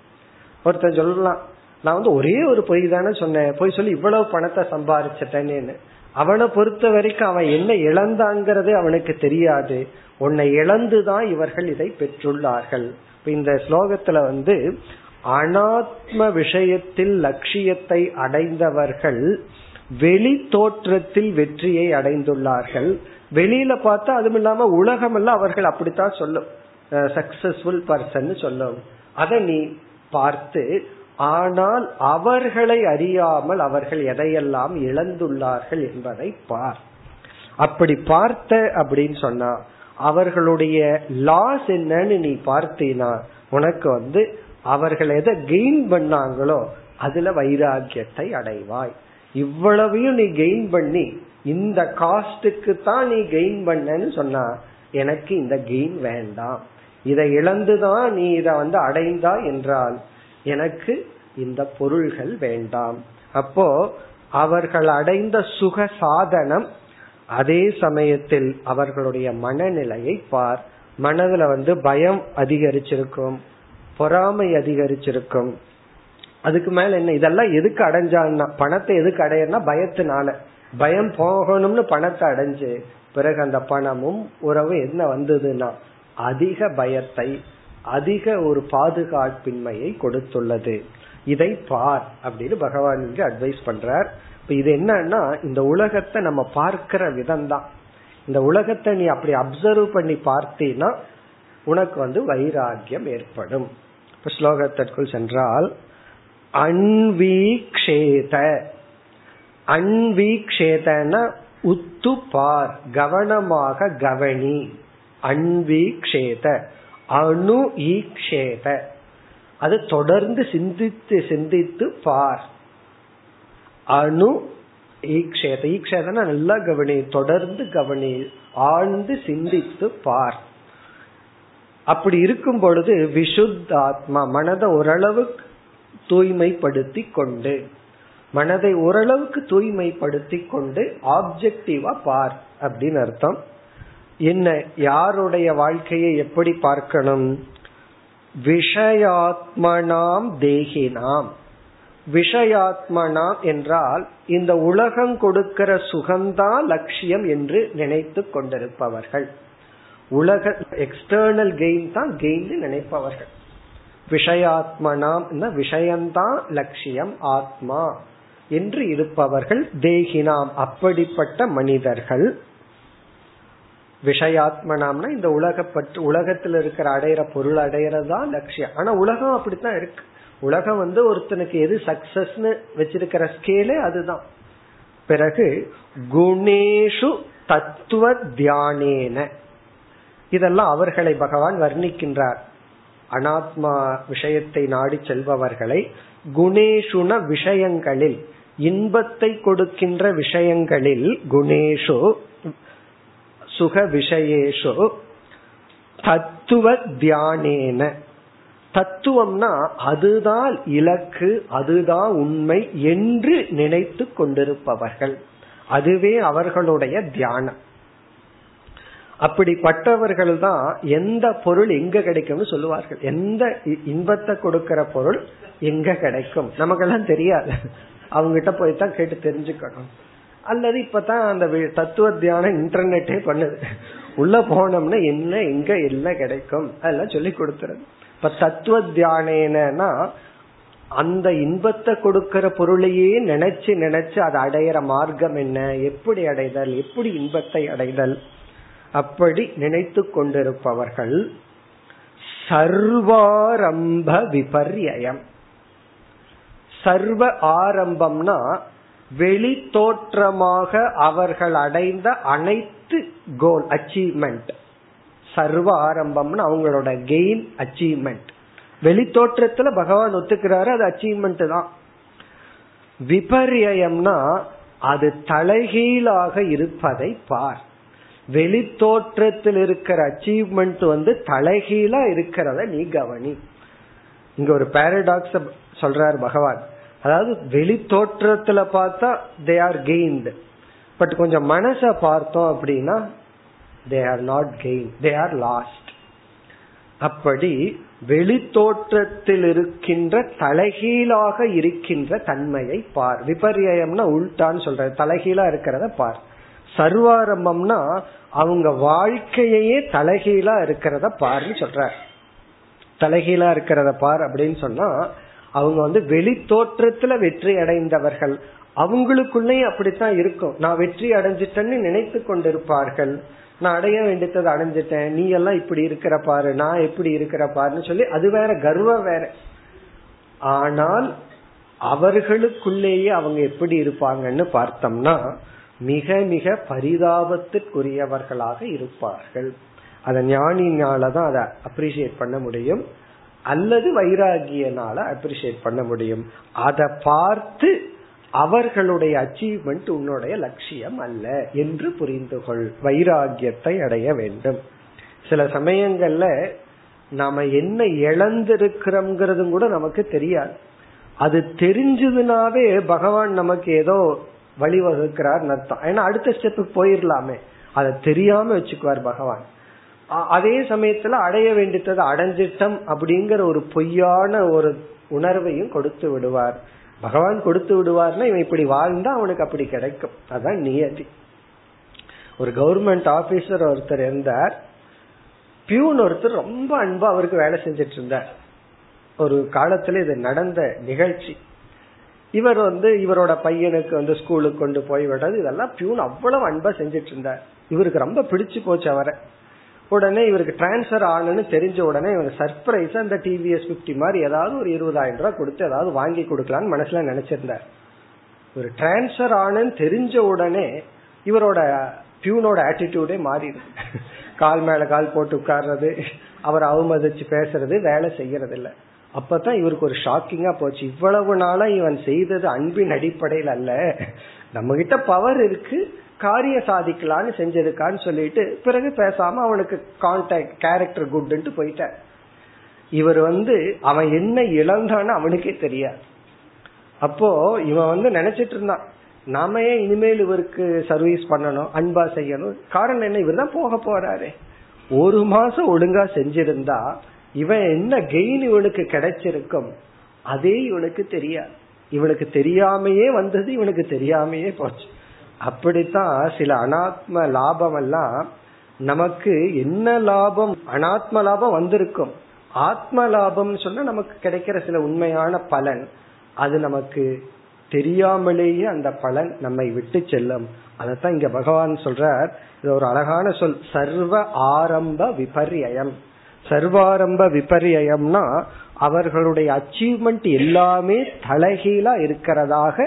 ஒருத்தர் சொல்லலாம், நான் ஒரே ஒரு பொய் தானே சொன்னேன், பொய் சொல்லி இவ்வளவு பணத்தை சம்பாதிச்சிட்டேன்னு. அவனை பொறுத்த வரைக்கும் அவன் என்ன இழந்தாங்கிறது அவனுக்கு தெரியாது. உன்னை இழந்துதான் இவர்கள் இதை பெற்றுள்ளார்கள். இந்த ஸ்லோகத்துல அனாத்ம விஷயத்தில் லட்சியத்தை அடைந்தவர்கள் வெளி தோற்றத்தில் வெற்றியை அடைந்துள்ளார்கள். வெளியில பார்த்தா அதுவும் இல்லாம உலகம் எல்லாம் அவர்கள் அப்படித்தான் சொல்லும், சக்சஸ்ஃபுல் பர்சன் சொல்லும். அதை நீ பார்த்து, ஆனால் அவர்களை அறியாமல் அவர்கள் எதையெல்லாம் இழந்துள்ளார்கள் என்பதை பார். அப்படி பார்த்த அப்படின்னு சொன்னா அவர்களுடைய லாஸ் என்னன்னு நீ பார்த்தீனா உனக்கு அவர்கள் எதை கெயின் பண்ணாங்களோ அதுல வைராக்கியத்தை அடைவாய். இவ்வளவையும் நீ கெயின் பண்ணி இந்த காஸ்டுக்கு தான் நீ கெயின் பண்ணன்னு சொன்னா எனக்கு இந்த கெயின் வேண்டாம், இதை இழந்துதான் நீ இதை அடைந்தா என்றால் எனக்கு இந்த பொருள்கள் வேண்டாம். அப்போ அவர்கள் அடைந்த சுக சாதனம், அதே சமயத்தில் அவர்களுடைய மனநிலையை பார். மனதுல பயம் அதிகரிச்சிருக்கும், பொறாமை அதிகரிச்சிருக்கும். அதுக்கு மேல என்ன, இதெல்லாம் எதுக்கு அடைஞ்சான்னா பணத்தை எதுக்கு அடையனா பயத்தினால. பயம் போகணும்னு பணத்தை அடைஞ்சு பிறகு அந்த பணமும் உறவு என்ன வந்ததுன்னா அதிக பயத்தை, அதிக ஒரு பாதுகாப்பின்மையை கொடுத்துள்ளது. இதை பார் அப்படின்னு பகவான் இங்கு அட்வைஸ் பண்றார். இப்ப இது என்னன்னா இந்த உலகத்தை நம்ம பார்க்கிற விதம் தான். இந்த உலகத்தை நீ அப்படி அப்சர்வ் பண்ணி பார்த்தீன்னா உனக்கு வைராக்கியம் ஏற்படும். இப்ப ஸ்லோகத்திற்குள் சென்றால் அன்வீக்ஷேத, அன்வீக்ஷேதனா உத்து பார், கவனமாக கவனி. அன்வீக்ஷேத அணு ஈக்ஷேத, அது தொடர்ந்து சிந்தித்து சிந்தித்து பார். அணு ஈக்ஷேத, ஈக்ஷேதனா நல்லா கவனி, தொடர்ந்து கவனி, ஆழ்ந்து சிந்தித்து பார். அப்படி இருக்கும் பொழுது விசுத்தாத்மா மனதை ஓரளவுக்கு தூய்மைப்படுத்தி கொண்டு, மனதை ஓரளவுக்கு தூய்மைப்படுத்தி கொண்டு ஆப்ஜெக்டிவா பார் அப்படின்னு அர்த்தம். என்ன, யாருடைய வாழ்க்கையை எப்படி பார்க்கணும், விஷயாத்மனாம் தேகினாம். விஷயாத்மனாம் என்றால் இந்த உலகம் கொடுக்கிற சுகம்தான் லட்சியம் என்று நினைத்து கொண்டிருப்பவர்கள், உலக எக்ஸ்டர்னல் கெயின் தான் கெயின் நினைப்பவர்கள். விஷயாத்மனாம் விஷயம்தான் லட்சியம், ஆத்மா என்று இருப்பவர்கள் தேகினாம் அப்படிப்பட்ட மனிதர்கள். விஷயாத்மனாம்னா இந்த உலகத்தில் இருக்கிற அடையிற பொருள் அடையிறதுதான் லட்சியம். ஆனா உலகம் அப்படித்தான் இருக்கு. உலகம் ஒருத்தனுக்கு எது சக்சஸ்னு வச்சிருக்கிற ஸ்கேலே அதுதான். பிறகு குணேஷு தத்துவ தியானேன, இதெல்லாம் அவர்களை பகவான் வர்ணிக்கின்றார். அனாத்மா விஷயத்தை நாடி செல்பவர்களை குணேஷுன விஷயங்களில், இன்பத்தை கொடுக்கின்ற விஷயங்களில், குணேஷு சுக விஷயேஷு தத்துவ தியானேன, தத்துவம்னா அதுதான் இலக்கு, அதுதான் உண்மை என்று நினைத்து கொண்டிருப்பவர்கள், அதுவே அவர்களுடைய தியானம். அப்படிப்பட்டவர்கள் தான் எந்த பொருள் எங்க கிடைக்கும்னு சொல்லுவார்கள். எந்த இன்பத்தை கொடுக்கிற பொருள் எங்க கிடைக்கும் நமக்கெல்லாம் தெரியாது, அவங்ககிட்ட போய் தான் கேட்டு தெரிஞ்சுக்கணும். அல்லது இப்பதான் அந்த தத்துவ தியானம் இன்டர்நெட்டே பண்ணுது, உள்ள போனோம்னா என்ன எங்க எல்லாம் கிடைக்கும் அதெல்லாம் சொல்லி கொடுத்துறது. இப்ப தத்துவ தியானேனா அந்த இன்பத்தை கொடுக்கிற பொருளையே நினைச்சு நினைச்சு அதை அடையிற மார்க்கம் என்ன, எப்படி அடைதல், எப்படி இன்பத்தை அடைதல், அப்படி நினைத்து கொண்டிருப்பவர்கள் சர்வாரம்ப விபர்யம். சர்வ ஆரம்பம்னா வெளி தோற்றமாக அவர்கள் அடைந்த அனைத்து கோல் அச்சீவ்மெண்ட். சர்வ ஆரம்பம்னா அவங்களோட கெயின் அச்சீவ்மெண்ட். வெளி தோற்றத்துல பகவான் ஒத்துக்கிறாரு, அது அச்சீவ்மெண்ட் தான். விபர்யம்னா அது தலைகீழாக இருப்பதை பார். வெளி தோற்றத்தில் இருக்கிற அச்சீவ்மெண்ட் தலைகீழா இருக்கிறத நீ கவனி. இங்க ஒரு பாரடாக்ஸ் சொல்றார் பகவான். அதாவது வெளி தோற்றத்துல பார்த்தா தே ஆர் கெயின்ட், பட் கொஞ்சம் மனச பார்த்தோம் அப்படின்னா they are not gain, they are lost. அப்படி வெளி தோற்றத்தில் இருக்கின்ற தலைகீழாக இருக்கின்ற தன்மையை பார். விபர்யம்னா உள்டான்னு சொல்ற, தலைகீழா இருக்கிறத பார். சர்வாரம்பம்னா அவங்க வாழ்க்கையே தலைகீழா இருக்கிறத பாருன்னு சொல்ற. தலைகீழா இருக்கிறத பார் அப்படின்னு சொன்னா அவங்க வெளி தோற்றத்துல வெற்றி அடைந்தவர்கள், அவங்களுக்குள்ளே அப்படித்தான் இருக்கும். நான் வெற்றி அடைஞ்சிட்டேன்னு நினைத்து கொண்டிருப்பார்கள், நான் அடைய வேண்டியதை அடைஞ்சிட்டேன், நீ எல்லாம் இப்படி இருக்கிற பாரு, நான் எப்படி இருக்கிற பாருன்னு சொல்லி அது வேற, கர்வம் வேற. ஆனால் அவர்களுக்குள்ளேயே அவங்க எப்படி இருப்பாங்கன்னு பார்த்தோம்னா மிக மிக பரிதாபத்திற்குரியவர்களாக இருப்பார்கள். அத ஞானினாலதான் அதை அப்ரிசியேட் பண்ண முடியும், அல்லது வைராகியனால அப்ரிசியேட் பண்ண முடியும். அதை பார்த்து அவர்களுடைய அச்சீவ்மெண்ட் உன்னுடைய லட்சியம் அல்ல என்று புரிந்து கொள். வைராகியத்தை அடைய வேண்டும். சில சமயங்கள்ல நாம என்ன இழந்திருக்கிறோம்ங்கிறதும் கூட நமக்கு தெரியாது. அது தெரிஞ்சதுனாவே பகவான் நமக்கு ஏதோ வழிவகுக்கிறார் அர்த்தம். ஏன்னா அடுத்த ஸ்டெப்புக்கு போயிடலாமே, அதை தெரியாம வச்சுக்குவார் பகவான். அதே சமயத்துல அடைய வேண்டியதை அடைஞ்சிட்டம் அப்படிங்கிற ஒரு பொய்யான ஒரு உணர்வையும் கொடுத்து விடுவார் பகவான். கொடுத்து விடுவார்னா இவன் இப்படி வாழ்ந்தா அவனுக்கு அப்படி கிடைக்கும், அதான் நியதி. ஒரு கவர்மெண்ட் ஆபீசர் ஒருத்தர் இருந்தார், பியூன் ஒருத்தர் ரொம்ப அன்பா அவருக்கு வேலை செஞ்சிட்டு இருந்தார். ஒரு காலத்துல இது நடந்த நிகழ்ச்சி. இவர் இவரோட பையனுக்கு ஸ்கூலுக்கு கொண்டு போய் விடுறது, இதெல்லாம் பியூன் அவ்வளவு அன்பா செஞ்சிட்டு இருந்தார். இவருக்கு ரொம்ப பிடிச்சு போச்சு அவரை. உடனே இவருக்கு டிரான்ஸ்பர் ஆனன்னு தெரிஞ்ச உடனே இவருக்கு சர்ப்ரைஸா இந்த டிவிஎஸ் 50 மாதிரி ஏதாவது ஒரு 20,000 ரூபாய் கொடுத்து ஏதாவது வாங்கி கொடுக்கலான்னு மனசுல நினைச்சிருந்தார். ஒரு டிரான்ஸ்பர் ஆனன்னு தெரிஞ்ச உடனே இவரோட பியூனோட ஆட்டிடியூடே மாறிடுது. கால் மேல கால் போட்டு உட்கார்றது, அவர் அவமதிச்சு பேசுறது, வேலை செய்யறது இல்லை. அப்பதான் இவருக்கு ஒரு ஷாக்கிங்கா போச்சு. இவ்வளவு நாளா இவன் செய்தது அன்பின் அடிப்படையில் அல்ல, நம்ம கிட்ட பவர் இருக்கு, காரிய சாதிக்கலான்னு செஞ்சதுக்கான்னு சொல்லிட்டு பிறகு பேசாம அவனுக்கு கான்டாக்ட் கேரக்டர் குட்ன்ட்டு போயிட்டார். இவர் அவன் என்ன இழந்தான்னு அவனுக்கே தெரியாது. அப்போ இவன் நினைச்சிட்டு இருந்தான், நாம ஏன் இனிமேல் இவருக்கு சர்வீஸ் பண்ணணும், அன்பா செய்யணும். காரணம் என்ன, இவர் தான் போக போறாரு. ஒரு மாசம் ஒழுங்கா செஞ்சிருந்தா இவன் என்ன கெயின் இவனுக்கு கிடைச்சிருக்கும், அதே இவனுக்கு தெரியாது. இவனுக்கு தெரியாமையே வந்தது, இவனுக்கு தெரியாமையே போச்சு. அப்படித்தான் சில அனாத்ம லாபம் எல்லாம் நமக்கு என்ன லாபம், அனாத்ம லாபம் வந்திருக்கும். ஆத்ம லாபம் சொன்னா நமக்கு கிடைக்கிற சில உண்மையான பலன், அது நமக்கு தெரியாமலேயே அந்த பலன் நம்மை விட்டு செல்லும். அதத்தான் இங்க பகவான் சொல்றார். இது ஒரு அழகான சொல், சர்வ ஆரம்ப விபர்யம். சர்வாரம்ப விபர்யம்னா அவர்களுடைய அச்சீவ்மெண்ட் எல்லாமே தலைகீழா இருக்கிறதாக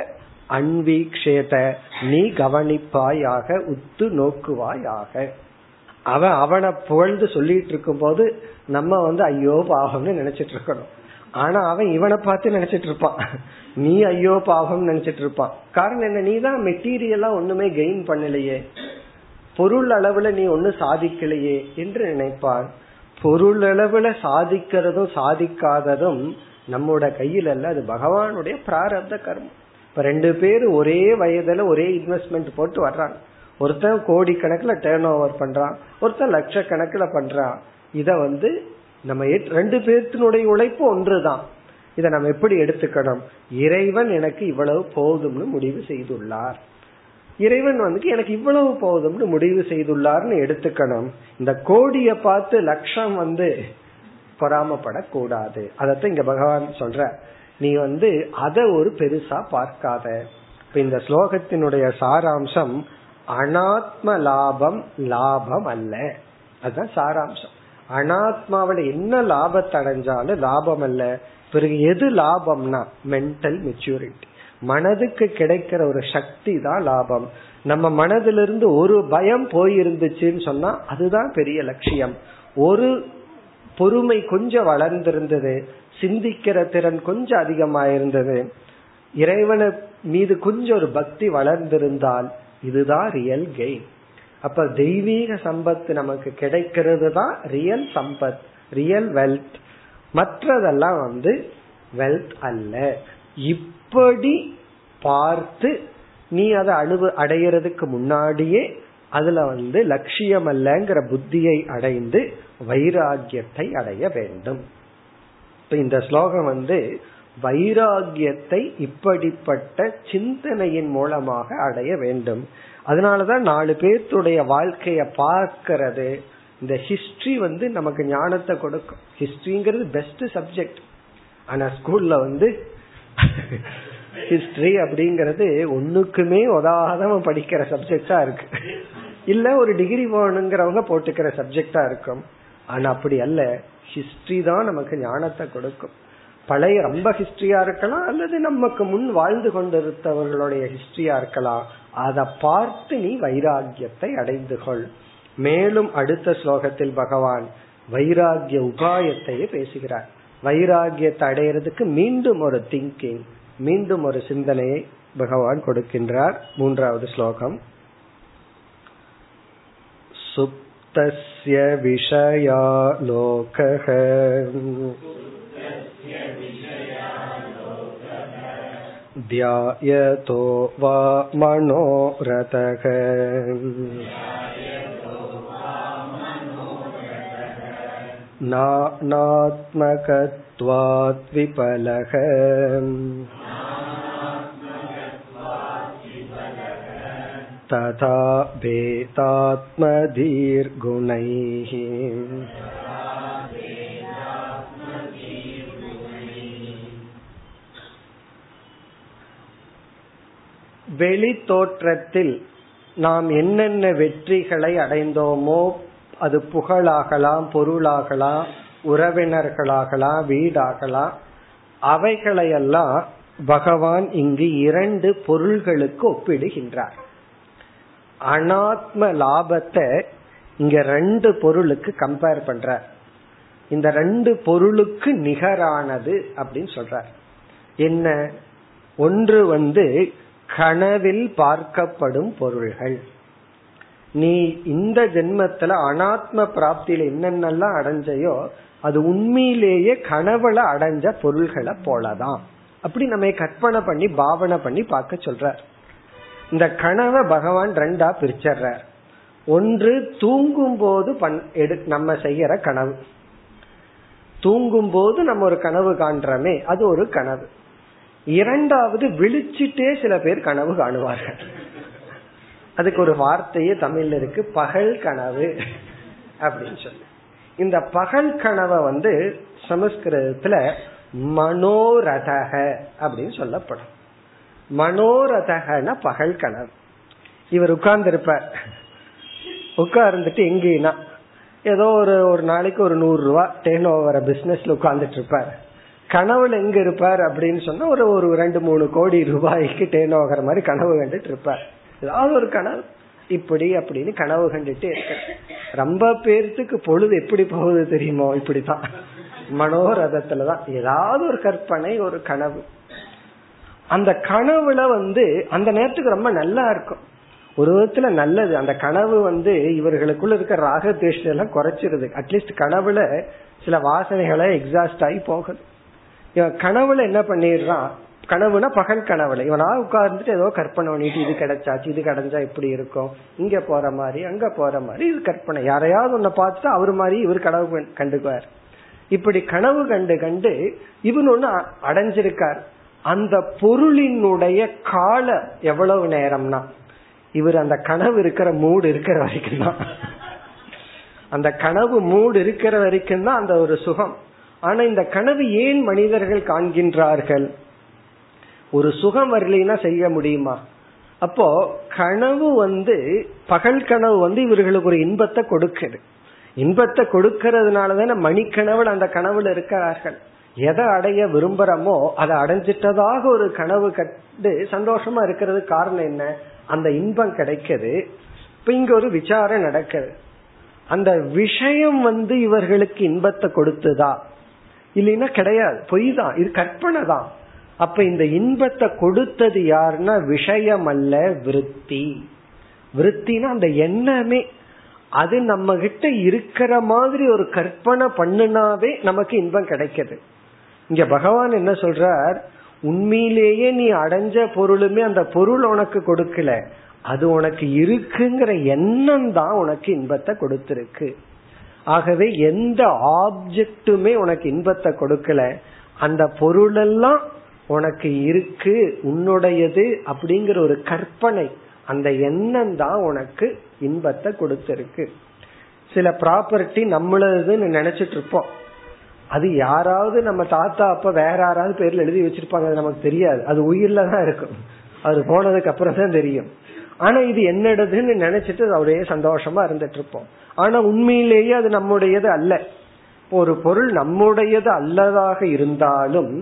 அன்வீக்ஷேத, நீ கவனிப்பாயாக, உத்து நோக்குவாயாக. அவன் அவனை புகழ்ந்து சொல்லிட்டு இருக்கும் போது நம்ம வந்து ஐயோ பாவம்னு நினைச்சிட்டு இருக்கணும். ஆனா அவன் இவனை பார்த்து நினைச்சிட்டு இருப்பான், நீ ஐயோ பாவம்னு நினைச்சிட்டு இருப்பான். காரணம் என்ன, நீ தான் மெட்டீரியலா ஒண்ணுமே கெயின் பண்ணலையே, பொருள் அளவுல நீ ஒன்னும் சாதிக்கலையே என்று நினைப்பான். பொருள் அளவுல சாதிக்கிறதும் சாதிக்காததும் நம்மோட கையில் அல்ல, அது பகவானுடைய பிராரப்த கர்மம். இப்ப ரெண்டு பேரும் ஒரே வயதுல ஒரே இன்வெஸ்ட்மெண்ட் போட்டு வர்றாங்க, ஒருத்தன் கோடி கணக்குல டேர்ன் ஓவர் பண்றான், ஒருத்தன் லட்ச கணக்குல பண்றான். இத வந்து நம்ம ரெண்டு பேர்த்தினுடைய உழைப்பு ஒன்றுதான். இத நம்ம எப்படி எடுத்துக்கணும், இறைவன் எனக்கு இவ்வளவு போதும்னு முடிவு செய்துள்ளார், இறைவன் வந்து எனக்கு இவ்வளவு போதும்னு முடிவு செய்துள்ளார்னு எடுத்துக்கணும். இந்த கோடிய பார்த்து லட்சம் வந்து பொறாமப்படக்கூடாது. அதத்தான் இங்க பகவான் சொல்ற, நீ வந்து அத ஒரு பெருசா பார்க்காத. இப்ப இந்த ஸ்லோகத்தினுடைய சாராம்சம் அனாத்ம லாபம் லாபம் அல்ல, அதுதான் சாராம்சம். அனாத்மாவில என்ன லாபத்தை அடைஞ்சாலும் லாபம் அல்ல. பிறகு எது லாபம்னா மென்டல் மெச்சூரிட்டி, மனதுக்கு கிடைக்கிற ஒரு சக்தி தான் லாபம். நம்ம மனதிலிருந்து ஒரு பயம் போயிருந்துச்சுன்னு சொன்னா அதுதான் பெரிய லட்சியம். ஒரு பொறுமை கொஞ்சம் வளர்ந்திருந்தது, சிந்திக்கிற திறன் கொஞ்சம் அதிகமாயிருந்தது, இறைவனை மீது கொஞ்சம் ஒரு பக்தி வளர்ந்திருந்தால் இதுதான் ரியல் கெயின். அப்ப தெய்வீக சம்பத்து நமக்கு கிடைக்கிறது தான் ரியல் சம்பத், ரியல் வெல்த். மற்றதெல்லாம் வந்து வெல்த் அல்ல. இப்படி பார்த்து நீ அதை அடையறதுக்கு முன்னாடியே அதுல வந்து லட்சியம் அல்லங்கிற புத்தியை அடைந்து வைராகியத்தை அடைய வேண்டும். இப்ப இந்த ஸ்லோகம் வந்து வைராகியத்தை இப்படிப்பட்ட சிந்தனையின் மூலமாக அடைய வேண்டும். அதனாலதான் 4 பேர்த்துடைய வாழ்க்கைய பார்க்கிறது. இந்த ஹிஸ்டரி வந்து நமக்கு ஞானத்தை கொடுக்கும். ஹிஸ்டரிங்கிறது பெஸ்ட் சப்ஜெக்ட். ஆனா ஸ்கூல்ல வந்து ஹிஸ்டரி அப்படிங்கறது ஒண்ணுக்குமே உதாரணமா படிக்கிற சப்ஜெக்டா இருக்கு, இல்ல ஒரு டிகிரி வேணுங்கிறவங்க போட்டுக்கிற சப்ஜெக்டா இருக்கும். ஆனா அப்படி அல்ல, ஹிஸ்டரி தான் நமக்கு ஞானத்தை கொடுக்கும். பழைய ரொம்ப ஹிஸ்டரியா இருக்கலாம், அல்லது நமக்கு முன் வாழ்ந்து கொண்டிருந்தவர்களுடைய ஹிஸ்டரியா இருக்கலாம். அதை பார்த்து நீ வைராகியத்தை அடைந்து கொள். மேலும் அடுத்த ஸ்லோகத்தில் பகவான் வைராகிய உபாயத்தையே பேசுகிறார். வைராகியத்தை அடையிறதுக்கு மீண்டும் ஒரு திங்கிங், மீண்டும் ஒரு சிந்தனையை பகவான் கொடுக்கின்றார். 3வது ஸ்லோகம், சுப்தஸ்ய விஷயா லோகஹ த்யாயதோ வா மனோரதஹ. நானாத்மகத்வாத் விபலஹ ததா வேதாத்மதீர்குணைஹ. வெளி தோற்றத்தில் நாம் என்னென்ன வெற்றிகளை அடைந்தோமோ, அது புகழாகலாம், பொருளாகலாம், உறவினர்களாகலாம், வீடாகலாம், அவைகளையெல்லாம் பகவான் இங்கு 2 பொருள்களுக்கு ஒப்பிடுகின்றார். அனாத்ம லாபத்தை இங்க 2 பொருளுக்கு கம்பேர் பண்ற. இந்த 2 பொருளுக்கு நிகரானது அப்படின்னு சொல்றார். என்ன? ஒன்று வந்து கனவில் பார்க்கப்படும் பொருள்கள். நீ இந்த ஜென்மத்துல அனாத்ம பிராப்தியில என்னென்னலாம் அடைஞ்சையோ அது உண்மையிலேயே கனவுல அடைஞ்ச பொருள்களை போலதான். அப்படி நம்ம கற்பனை பண்ணி பாவனை பண்ணி பார்க்க சொல்றார். இந்த கனவை பகவான் 2 பிரிச்சர்றார். ஒன்று தூங்கும் போது நம்ம செய்யற கனவு. தூங்கும் போது நம்ம ஒரு கனவு காண்றோமே, அது ஒரு கனவு. 2வது விழிச்சிட்டே சில பேர் கனவு காணுவார்கள். அதுக்கு ஒரு வார்த்தையே தமிழ்ல இருக்கு, பகல் கனவு அப்படின்னு சொல்லி. இந்த பகல் கனவை வந்து சமஸ்கிருதத்துல மனோரதக அப்படின்னு சொல்லப்படும். மனோரதகனா பகல் கனவு. இவர் உட்கார்ந்துருப்பார், உட்கார்ந்துட்டு எங்கன்னா ஏதோ ஒரு நாளைக்கு ஒரு 100 ரூபா டேர்ன் ஓவர பிசினஸ்ல உட்கார்ந்துட்டு இருப்பார். கனவுல எங்க இருப்பார் அப்படின்னு சொன்னா ஒரு 2-3 கோடி ரூபாய்க்கு டேர்ன் ஓவர மாதிரி கனவு கண்டுட்டு இருப்பார். ஏதாவது ஒரு கனவு. இப்படி அப்படின்னு கனவு கண்டுட்டு இருக்க. ரொம்ப பேர்த்துக்கு பொழுது எப்படி போகுது தெரியுமோ, இப்படித்தான் மனோரதத்துலதான் ஏதாவது ஒரு கற்பனை, ஒரு கனவு. அந்த கனவுல அந்த நேரத்துக்கு ரொம்ப நல்லா இருக்கும், ஒரு விதத்துல நல்லது. அந்த கனவு இவர்களுக்குள்ள இருக்கிற ராகத்வேஷம் எல்லாம் குறைச்சிருது. அட்லீஸ்ட் கனவுல சில வாசனைகளை எக்ஸாஸ்ட் ஆகி போகுது. இவன் கனவுல என்ன பண்ணிடுறான், கனவுனா பகல் கனவுல இவனா உட்கார்ந்துட்டு ஏதோ கற்பனை பண்ணிட்டு இது கிடைச்சாச்சு, இது கிடைச்சா இப்படி இருக்கும், இங்க போற மாதிரி அங்க போற மாதிரி, இது கற்பனை. யாரையாவது ஒன்ன பார்த்துட்டு அவரு மாதிரி இவர் கனவு கண்டுக்குவார். இப்படி கனவு கண்டு கண்டு இவன் ஒண்ணு அடைஞ்சிருக்கார். அந்த பொருளினுடைய காலம் எவ்வளவு நேரம்னா, இவர் அந்த கனவு இருக்கிற மூடு இருக்கிற வரைக்கும் தான், அந்த கனவு மூடு இருக்கிற வரைக்கும் தான் அந்த ஒரு சுகம். ஆனா இந்த கனவு ஏன் மனிதர்கள் காண்கின்றார்கள்? ஒரு சுகம் வரலைன்னா செய்ய முடியுமா? அப்போ கனவு பகல் கனவு இவர்களுக்கு ஒரு இன்பத்தை கொடுக்குது. இன்பத்தை கொடுக்கறதுனாலதான மணிக்கனவுல அந்த கனவுல இருக்கிறார்கள். எதை அடைய விரும்புறமோ அதை அடைஞ்சிட்டதாக ஒரு கனவு கண்டு சந்தோஷமா இருக்கிறது. காரணம் என்ன? அந்த இன்பம் கிடைக்குது. இப்ப இங்க ஒரு விசாரம் நடக்குது. அந்த விஷயம் இவர்களுக்கு இன்பத்தை கொடுத்துதா? இல்லைன்னா கிடையாது, பொய் தான், இது கற்பனை தான். அப்ப இந்த இன்பத்தை கொடுத்தது யாருன்னா விஷயம் அல்ல, விருத்தி. விருத்தினா அந்த எண்ணமே. அது நம்ம கிட்ட இருக்கிற மாதிரி ஒரு கற்பனை பண்ணுனாவே நமக்கு இன்பம் கிடைக்குது. இங்க பகவான் என்ன சொல்றார், உண்மையிலேயே நீ அடைஞ்ச பொருளுமே அந்த பொருள் உனக்கு கொடுக்கல, அது உனக்கு இருக்குங்கிற எண்ணம் தான் உனக்கு இன்பத்தை கொடுத்திருக்கு. ஆகவே எந்த ஆப்ஜெக்டுமே உனக்கு இன்பத்தை கொடுக்கல, அந்த பொருளெல்லாம் உனக்கு இருக்கு, உன்னுடையது அப்படிங்கிற ஒரு கற்பனை, அந்த எண்ணம் தான் உனக்கு இன்பத்தை கொடுத்திருக்கு. சில ப்ராப்பர்ட்டி நம்மளதுன்னு நினைச்சிட்டு இருப்போம். அது யாராவது நம்ம தாத்தா அப்ப வேற யாராவது பேர்ல எழுதி வச்சிருப்பாங்க, அது நமக்கு தெரியாது, அது உயிர்ல தான் இருக்கும், அது போனதுக்கு அப்புறம் தான் தெரியும். ஆனா இது என்னடுதுன்னு நினைச்சிட்டு அவரே சந்தோஷமா இருந்துட்டு இருப்போம். ஆனா உண்மையிலேயே அது நம்முடையது அல்ல. ஒரு பொருள் நம்முடையது அல்லதாக இருந்தாலும்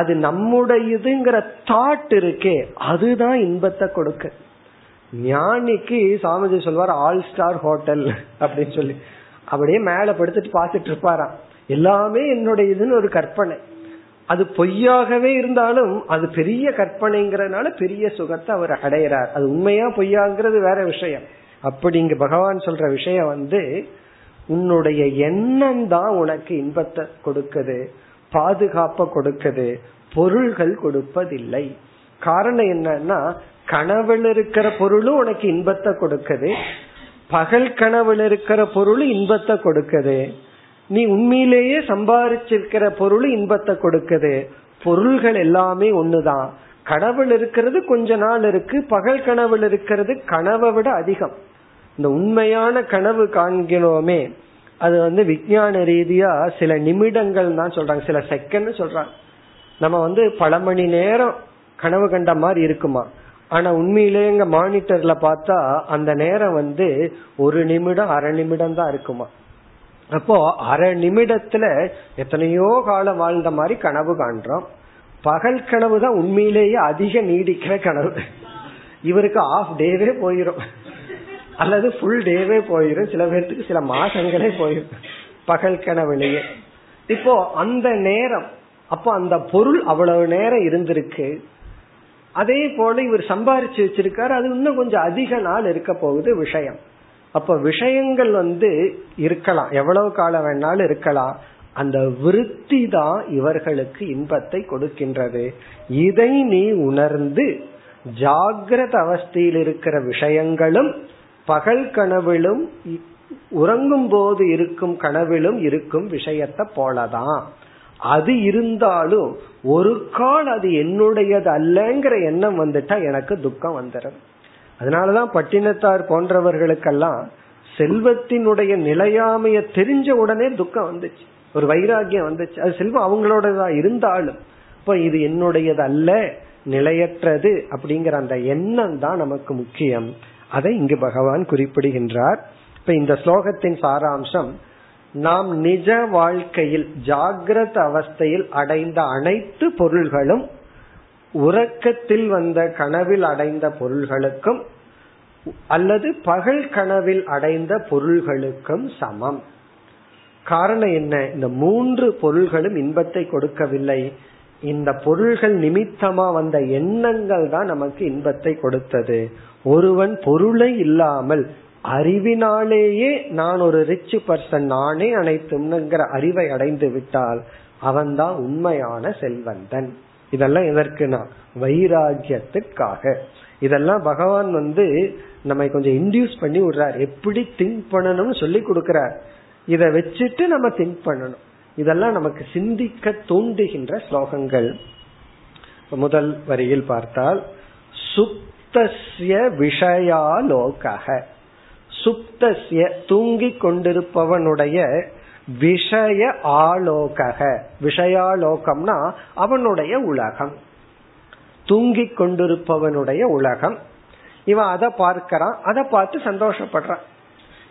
அது நம்முடையதுங்கிற தாட் இருக்கே, அதுதான் இன்பத்தை கொடுக்கு. ஞானிக்கு சாமிஜி சொல்வார் ஆல் ஸ்டார் ஹோட்டல் அப்படின்னு சொல்லி, அப்படியே மேல படுத்துட்டு பாத்துட்டு இருப்பாராம், எல்லாமே என்னுடையதுன்னு ஒரு கற்பனை. அது பொய்யாகவே இருந்தாலும் அது பெரிய கற்பனைங்கிறதுனால பெரிய சுகத்தை அவர் அடையிறார். அது உண்மையா பொய்யாங்கிறது வேற விஷயம். அப்படிங்க பகவான் சொல்ற விஷயம் உன்னுடைய எண்ணம் தான் உனக்கு இன்பத்தை கொடுக்குது, பாதுகாப்ப கொடுக்குது, பொருள்கள் கொடுப்பதில்லை. காரணம் என்னன்னா, கனவுல இருக்கிற பொருளும் உனக்கு இன்பத்தை கொடுக்குது, பகல் கனவுல இருக்கிற பொருளும் இன்பத்தை கொடுக்குது, நீ உண்மையிலேயே சம்பாதிச்சிருக்கிற பொருள் இன்பத்தை கொடுக்குது. பொருள்கள் எல்லாமே ஒண்ணுதான். கனவுல இருக்கிறது கொஞ்ச நாள் இருக்கு, பகல் கனவுல இருக்கிறது கனவை விட அதிகம். இந்த உண்மையான கனவு காண்கிறோமே, அது விஞ்ஞான ரீதியா சில நிமிடங்கள் தான் சொல்றாங்க, சில செகண்ட் சொல்றாங்க. நம்ம பல மணி நேரம் கனவு கண்ட மாதிரி இருக்குமா? ஆனா உண்மையிலேயே எங்க மானிட்டர்ல பார்த்தா அந்த நேரம் ஒரு நிமிடம் அரை நிமிடம் தான் இருக்குமா? அப்போ அரை நிமிடத்துல எத்தனையோ காலம் வாழ்ந்த மாதிரி கனவு காண்றோம். பகல் கனவு தான் உண்மையிலேயே அதிக நீடிக்கிற கனவு. இவருக்கு ஆஃப் டேவே போயிரும், அல்லது ஃபுல் டேவே போயிரும், சில பேருக்கு சில மாசங்களே போயிரும் பகல் கனவுலயே. இப்போ அந்த நேரம், அப்போ அந்த பொருள் அவ்வளவு நேரம் இருந்திருக்கு. அதே போல இவர் சம்பாரிச்சு வச்சிருக்காரு, அது இன்னும் கொஞ்சம் அதிக நாள் இருக்க போகுது விஷயம். அப்ப விஷயங்கள் இருக்கலாம், எவ்வளவு காலம் வேணாலும் இருக்கலாம். அந்த விருத்தி தான் இவர்களுக்கு இன்பத்தை கொடுக்கின்றது. இதை நீ உணர்ந்து ஜாகிரத அவஸ்தையில் இருக்கிற விஷயங்களும் பகல் கனவிலும் உறங்கும் போது இருக்கும் கனவிலும் இருக்கும் விஷயத்தை போலதான். அது இருந்தாலும் ஒரு கால் அது என்னுடையது அல்லங்கிற எண்ணம் வந்துட்டா எனக்கு துக்கம் வந்துடும். அதனாலதான் பட்டினத்தார் போன்றவர்களுக்கெல்லாம் செல்வத்தினுடைய நிலையாமைய தெரிஞ்ச உடனே துக்கம் வந்துச்சு, ஒரு வைராகியம் வந்துச்சு. அது செல்வம் அவங்களோடதா இருந்தாலும் இப்போ இது என்னுடையது அல்ல, நிலையற்றது அப்படிங்கிற அந்த எண்ணம் தான் நமக்கு முக்கியம். அதை இங்கு பகவான் குறிப்பிடுகின்றார். இப்ப இந்த ஸ்லோகத்தின் சாராம்சம், நாம் நிஜ வாழ்க்கையில் ஜாகிரத அவஸ்தையில் அடைந்த அனைத்து பொருள்களும், உறக்கத்தில் வந்த கனவில் அடைந்த பொருள்களுக்கும் அல்லது பகல் கனவில் அடைந்த பொருள்களுக்கும் சமம். காரணம் என்ன? இந்த மூன்று பொருள்களும் இன்பத்தை கொடுக்கவில்லை. இந்த பொருள்கள் நிமித்தமா வந்த எண்ணங்கள் தான் நமக்கு இன்பத்தை கொடுத்தது. ஒருவன் பொருளை இல்லாமல் அறிவினாலேயே நான் ஒரு ரிச் பர்சன், நானே அனைத்துங்கிற அறிவை அடைந்து விட்டால் அவன்தான் உண்மையான செல்வந்தன். இதெல்லாம் எதற்குனா வைராகியத்திற்காக. இதெல்லாம் பகவான் நம்ம கொஞ்சம் இன்டியூஸ் பண்ணி விடுறார், எப்படி திங்க் பண்ணணும்னு சொல்லி கொடுக்கிறார். இதை வச்சுட்டு நம்ம திங்க் பண்ணணும். இதெல்லாம் நமக்கு சிந்திக்க தூண்டுகின்ற ஸ்லோகங்கள். முதல் வரியில் பார்த்தால் சுப்தஸ்ய விஷயாலோகஹ. சுப்தஸ்ய தூங்கிக் கொண்டிருப்பவனுடைய விஷய ஆலோகஹ. விஷயாலோகம்னா அவனுடைய உலகம், தூங்கிக் கொண்டிருப்பவனுடைய உலகம். இவன் அதை பார்க்கிறான், அதை பார்த்து சந்தோஷப்படுறான்.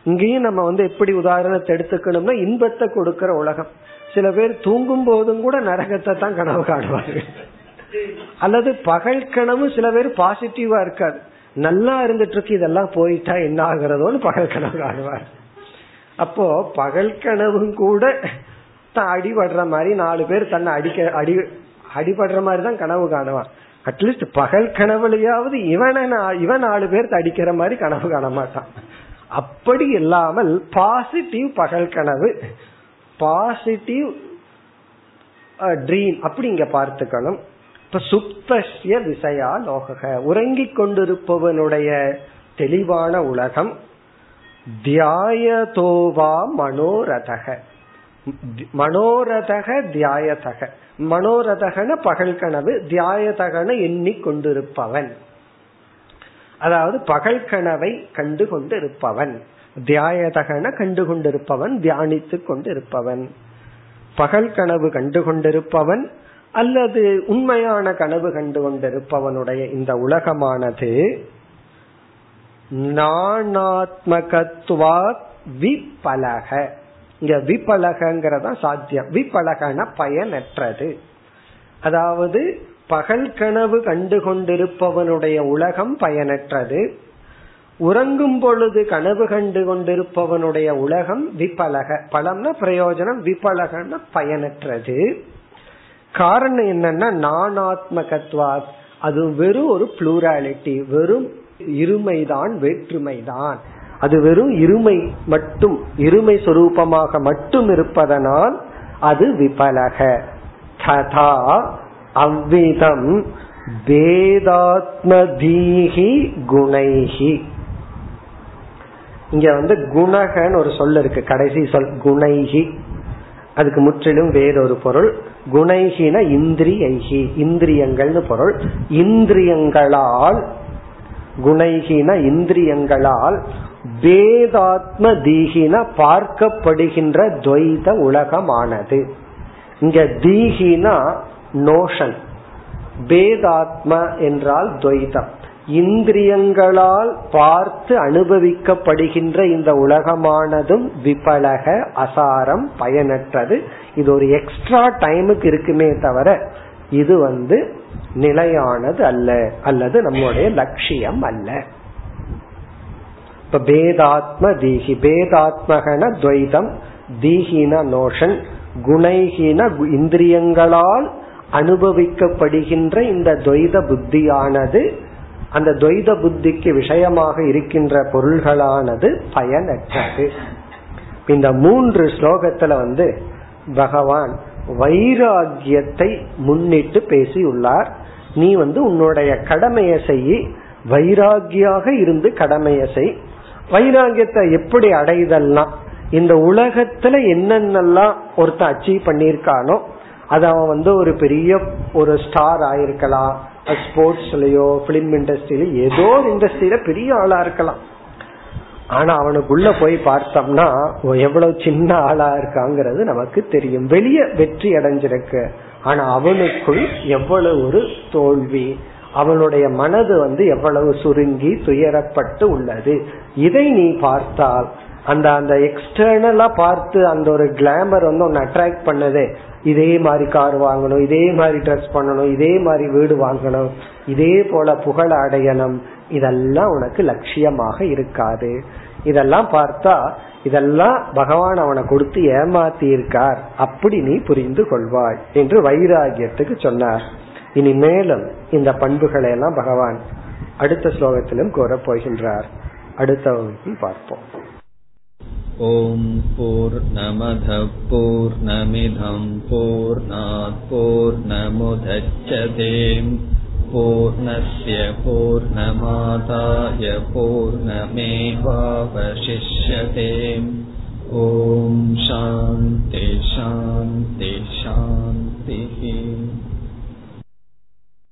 இங்கேயும் நம்ம எப்படி உதாரணத்தை எடுத்துக்கணும்னா இன்பத்தை கொடுக்கிற உலகம். சில பேர் தூங்கும் போதும் கூட நரகத்தை தான் கனவு காணுவார்கள். அல்லது பகல் கனவு சில பேர் பாசிட்டிவா இருக்காது, நல்லா இருந்துட்டு இருக்கு, இதெல்லாம் போயிட்டா என்ன ஆகிறதோன்னு பகல் கனவு காணுவார். அப்போ பகல் கனவும் கூட தான் அடிபடுற மாதிரி, 4 பேர் தன்னை அடிபடுற மாதிரி தான் கனவு காணுவான். அட்லீஸ்ட் பகல் கனவுலையாவது இவன் 4 பேர்த்த அடிக்கிற மாதிரி கனவு காண மாட்டான். அப்படி இல்லாமல் பாசிட்டிவ் பகல் கனவு, பாசிட்டிவ் ட்ரீம், அப்படி இங்க பார்த்துக்கணும். இப்ப சுப்தஸ்ய விசயா லோக, உறங்கிக் கொண்டிருப்பவனுடைய தெளிவான உலகம். தியாயதோவா மனோரதக. மனோரதக தியாயதக. மனோரதகன பகல் கனவு, தியாயதகன எண்ணிக்கொண்டிருப்பவன், அதாவது பகல் கனவை கண்டு கொண்டிருப்பவன். தியாயதகன கண்டு கொண்டிருப்பவன், தியானித்து கொண்டிருப்பவன், பகல் கனவு கண்டு கொண்டிருப்பவன் அல்லது உண்மையான கனவு கண்டு கொண்டிருப்பவனுடைய இந்த உலகமானது நானாத்மகத்வாத் விபலக. இங்க விபலகங்கிறதா சாத்தியம். விபலகன பயனற்றது. அதாவது பகல் கனவு கண்டு கொண்டிருப்பவனுடைய உலகம் பயனற்றது, உறங்கும் பொழுது கனவு கண்டு கொண்டிருப்பவனுடைய உலகம் விபலக. பலம்னா பிரயோஜனம், விபலகன பயனற்றது. காரணம் என்னன்னா நானாத்மகத்வாத், அது வெறும் ஒரு புளூராலிட்டி, வெறும் இருமைதான், வேற்றுமைதான். அது வெறும் இருமை மட்டும், இருமை சொரூபமாக மட்டும் இருப்பதனால் அது விபலக. ததா அவ்விதம் வேதாத்மதீஹி குணைஹி. இங்க குணகன்னு ஒரு சொல் இருக்கு, கடைசி சொல் குணைஹி. அதுக்கு முற்றிலும் வேறொரு பொருள். குணைஹின இந்திரியைஹி, இந்திரியங்கள்னு பொருள். இந்திரியங்களால், குணைஹின இந்திரியங்களால், வேதாத்ம தீஹின பார்க்கப்படுகின்ற துவைத உலகமானது. இங்க தீஹினா நோஷன், வேதாத்ம என்றால் துவைதம். இந்திரியங்களால் பார்த்து அனுபவிக்கப்படுகின்ற இந்த உலகமானதும் விபலக, அசாரம், பயனற்றது. இது ஒரு எக்ஸ்ட்ரா டைமுக்கு இருக்குமே தவிர இது நிலையானது அல்ல, அல்லது நம்முடைய லட்சியம் அல்ல. இப்ப பேதாத்ம தீஹி, பேதாத்மகன துவைதம், தீஹின நோஷன், குணைஹின இந்திரியங்களால் அனுபவிக்கப்படுகின்ற இந்த துவைத புத்தியானது, அந்த துவைத புத்திக்கு விஷயமாக இருக்கின்ற பொருள்களானது பயனற்றது. இந்த 3 ஸ்லோகத்துல பகவான் வைராகியத்தை முன்னிட்டு பேசியுள்ளார். நீ உன்னுடைய கடமைய செய், வைராகியாக இருந்து கடமைய செய். வைராகியத்தை எப்படி அடைதல்லாம், இந்த உலகத்துல என்னென்னலாம் ஒருத்தன் அச்சீவ் பண்ணியிருக்கானோ, அது அவன் ஒரு பெரிய ஒரு ஸ்டார் ஆயிருக்கலாம், ஸ்போர்ட்ஸ்லயோ பிலிம் இண்டஸ்ட்ரியிலோ ஏதோ ஒரு இண்டஸ்ட்ரியில பெரிய ஆளா இருக்கலாம். ஆனா அவனுக்குள்ள போய் பார்த்தோம்னா எவ்வளவு சின்ன ஆளா இருக்காங்கிறது நமக்கு தெரியும். வெளியே வெற்றி அடைஞ்சிருக்கு, ஆனா அவனுக்குள் எவ்வளவு ஒரு தோல்வி, அவனுடைய மனது எவ்வளவு சுருங்கி துயரப்பட்டு உள்ளது. இதை நீ பார்த்தால் அந்த அந்த எக்ஸ்டர்னலா பார்த்து அந்த ஒரு கிளாமர் ஒன்னு அட்ராக்ட் பண்ணதே, இதே மாதிரி கார் வாங்கணும், இதே மாதிரி ட்ரெஸ் பண்ணணும், இதே மாதிரி வீடு வாங்கணும், இதே போல புகழ் அடையணும், இதெல்லாம் உனக்கு லட்சியமாக இருக்காது. இதெல்லாம் பார்த்தா இதெல்லாம் பகவான் அவனை கொடுத்து ஏமாத்தி இருக்கார், அப்படி நீ புரிந்து கொள்வாய் என்று வைராகியத்துக்கு சொன்னார். இனி மேலும் இந்த பண்புகளை எல்லாம் பகவான் அடுத்த ஸ்லோகத்திலும் கூற போகின்றார். அடுத்த வகுப்பில் பார்ப்போம். ஓம் பூர்ணமத பூர்ணமிதம் பூர்ணாத் பூர்ணமுதச்யதே பூர்ணஸ்ய பூர்ணமாதாய பூர்ணமேவாவசிஷ்யதே. ஓம் சாந்தி சாந்தி.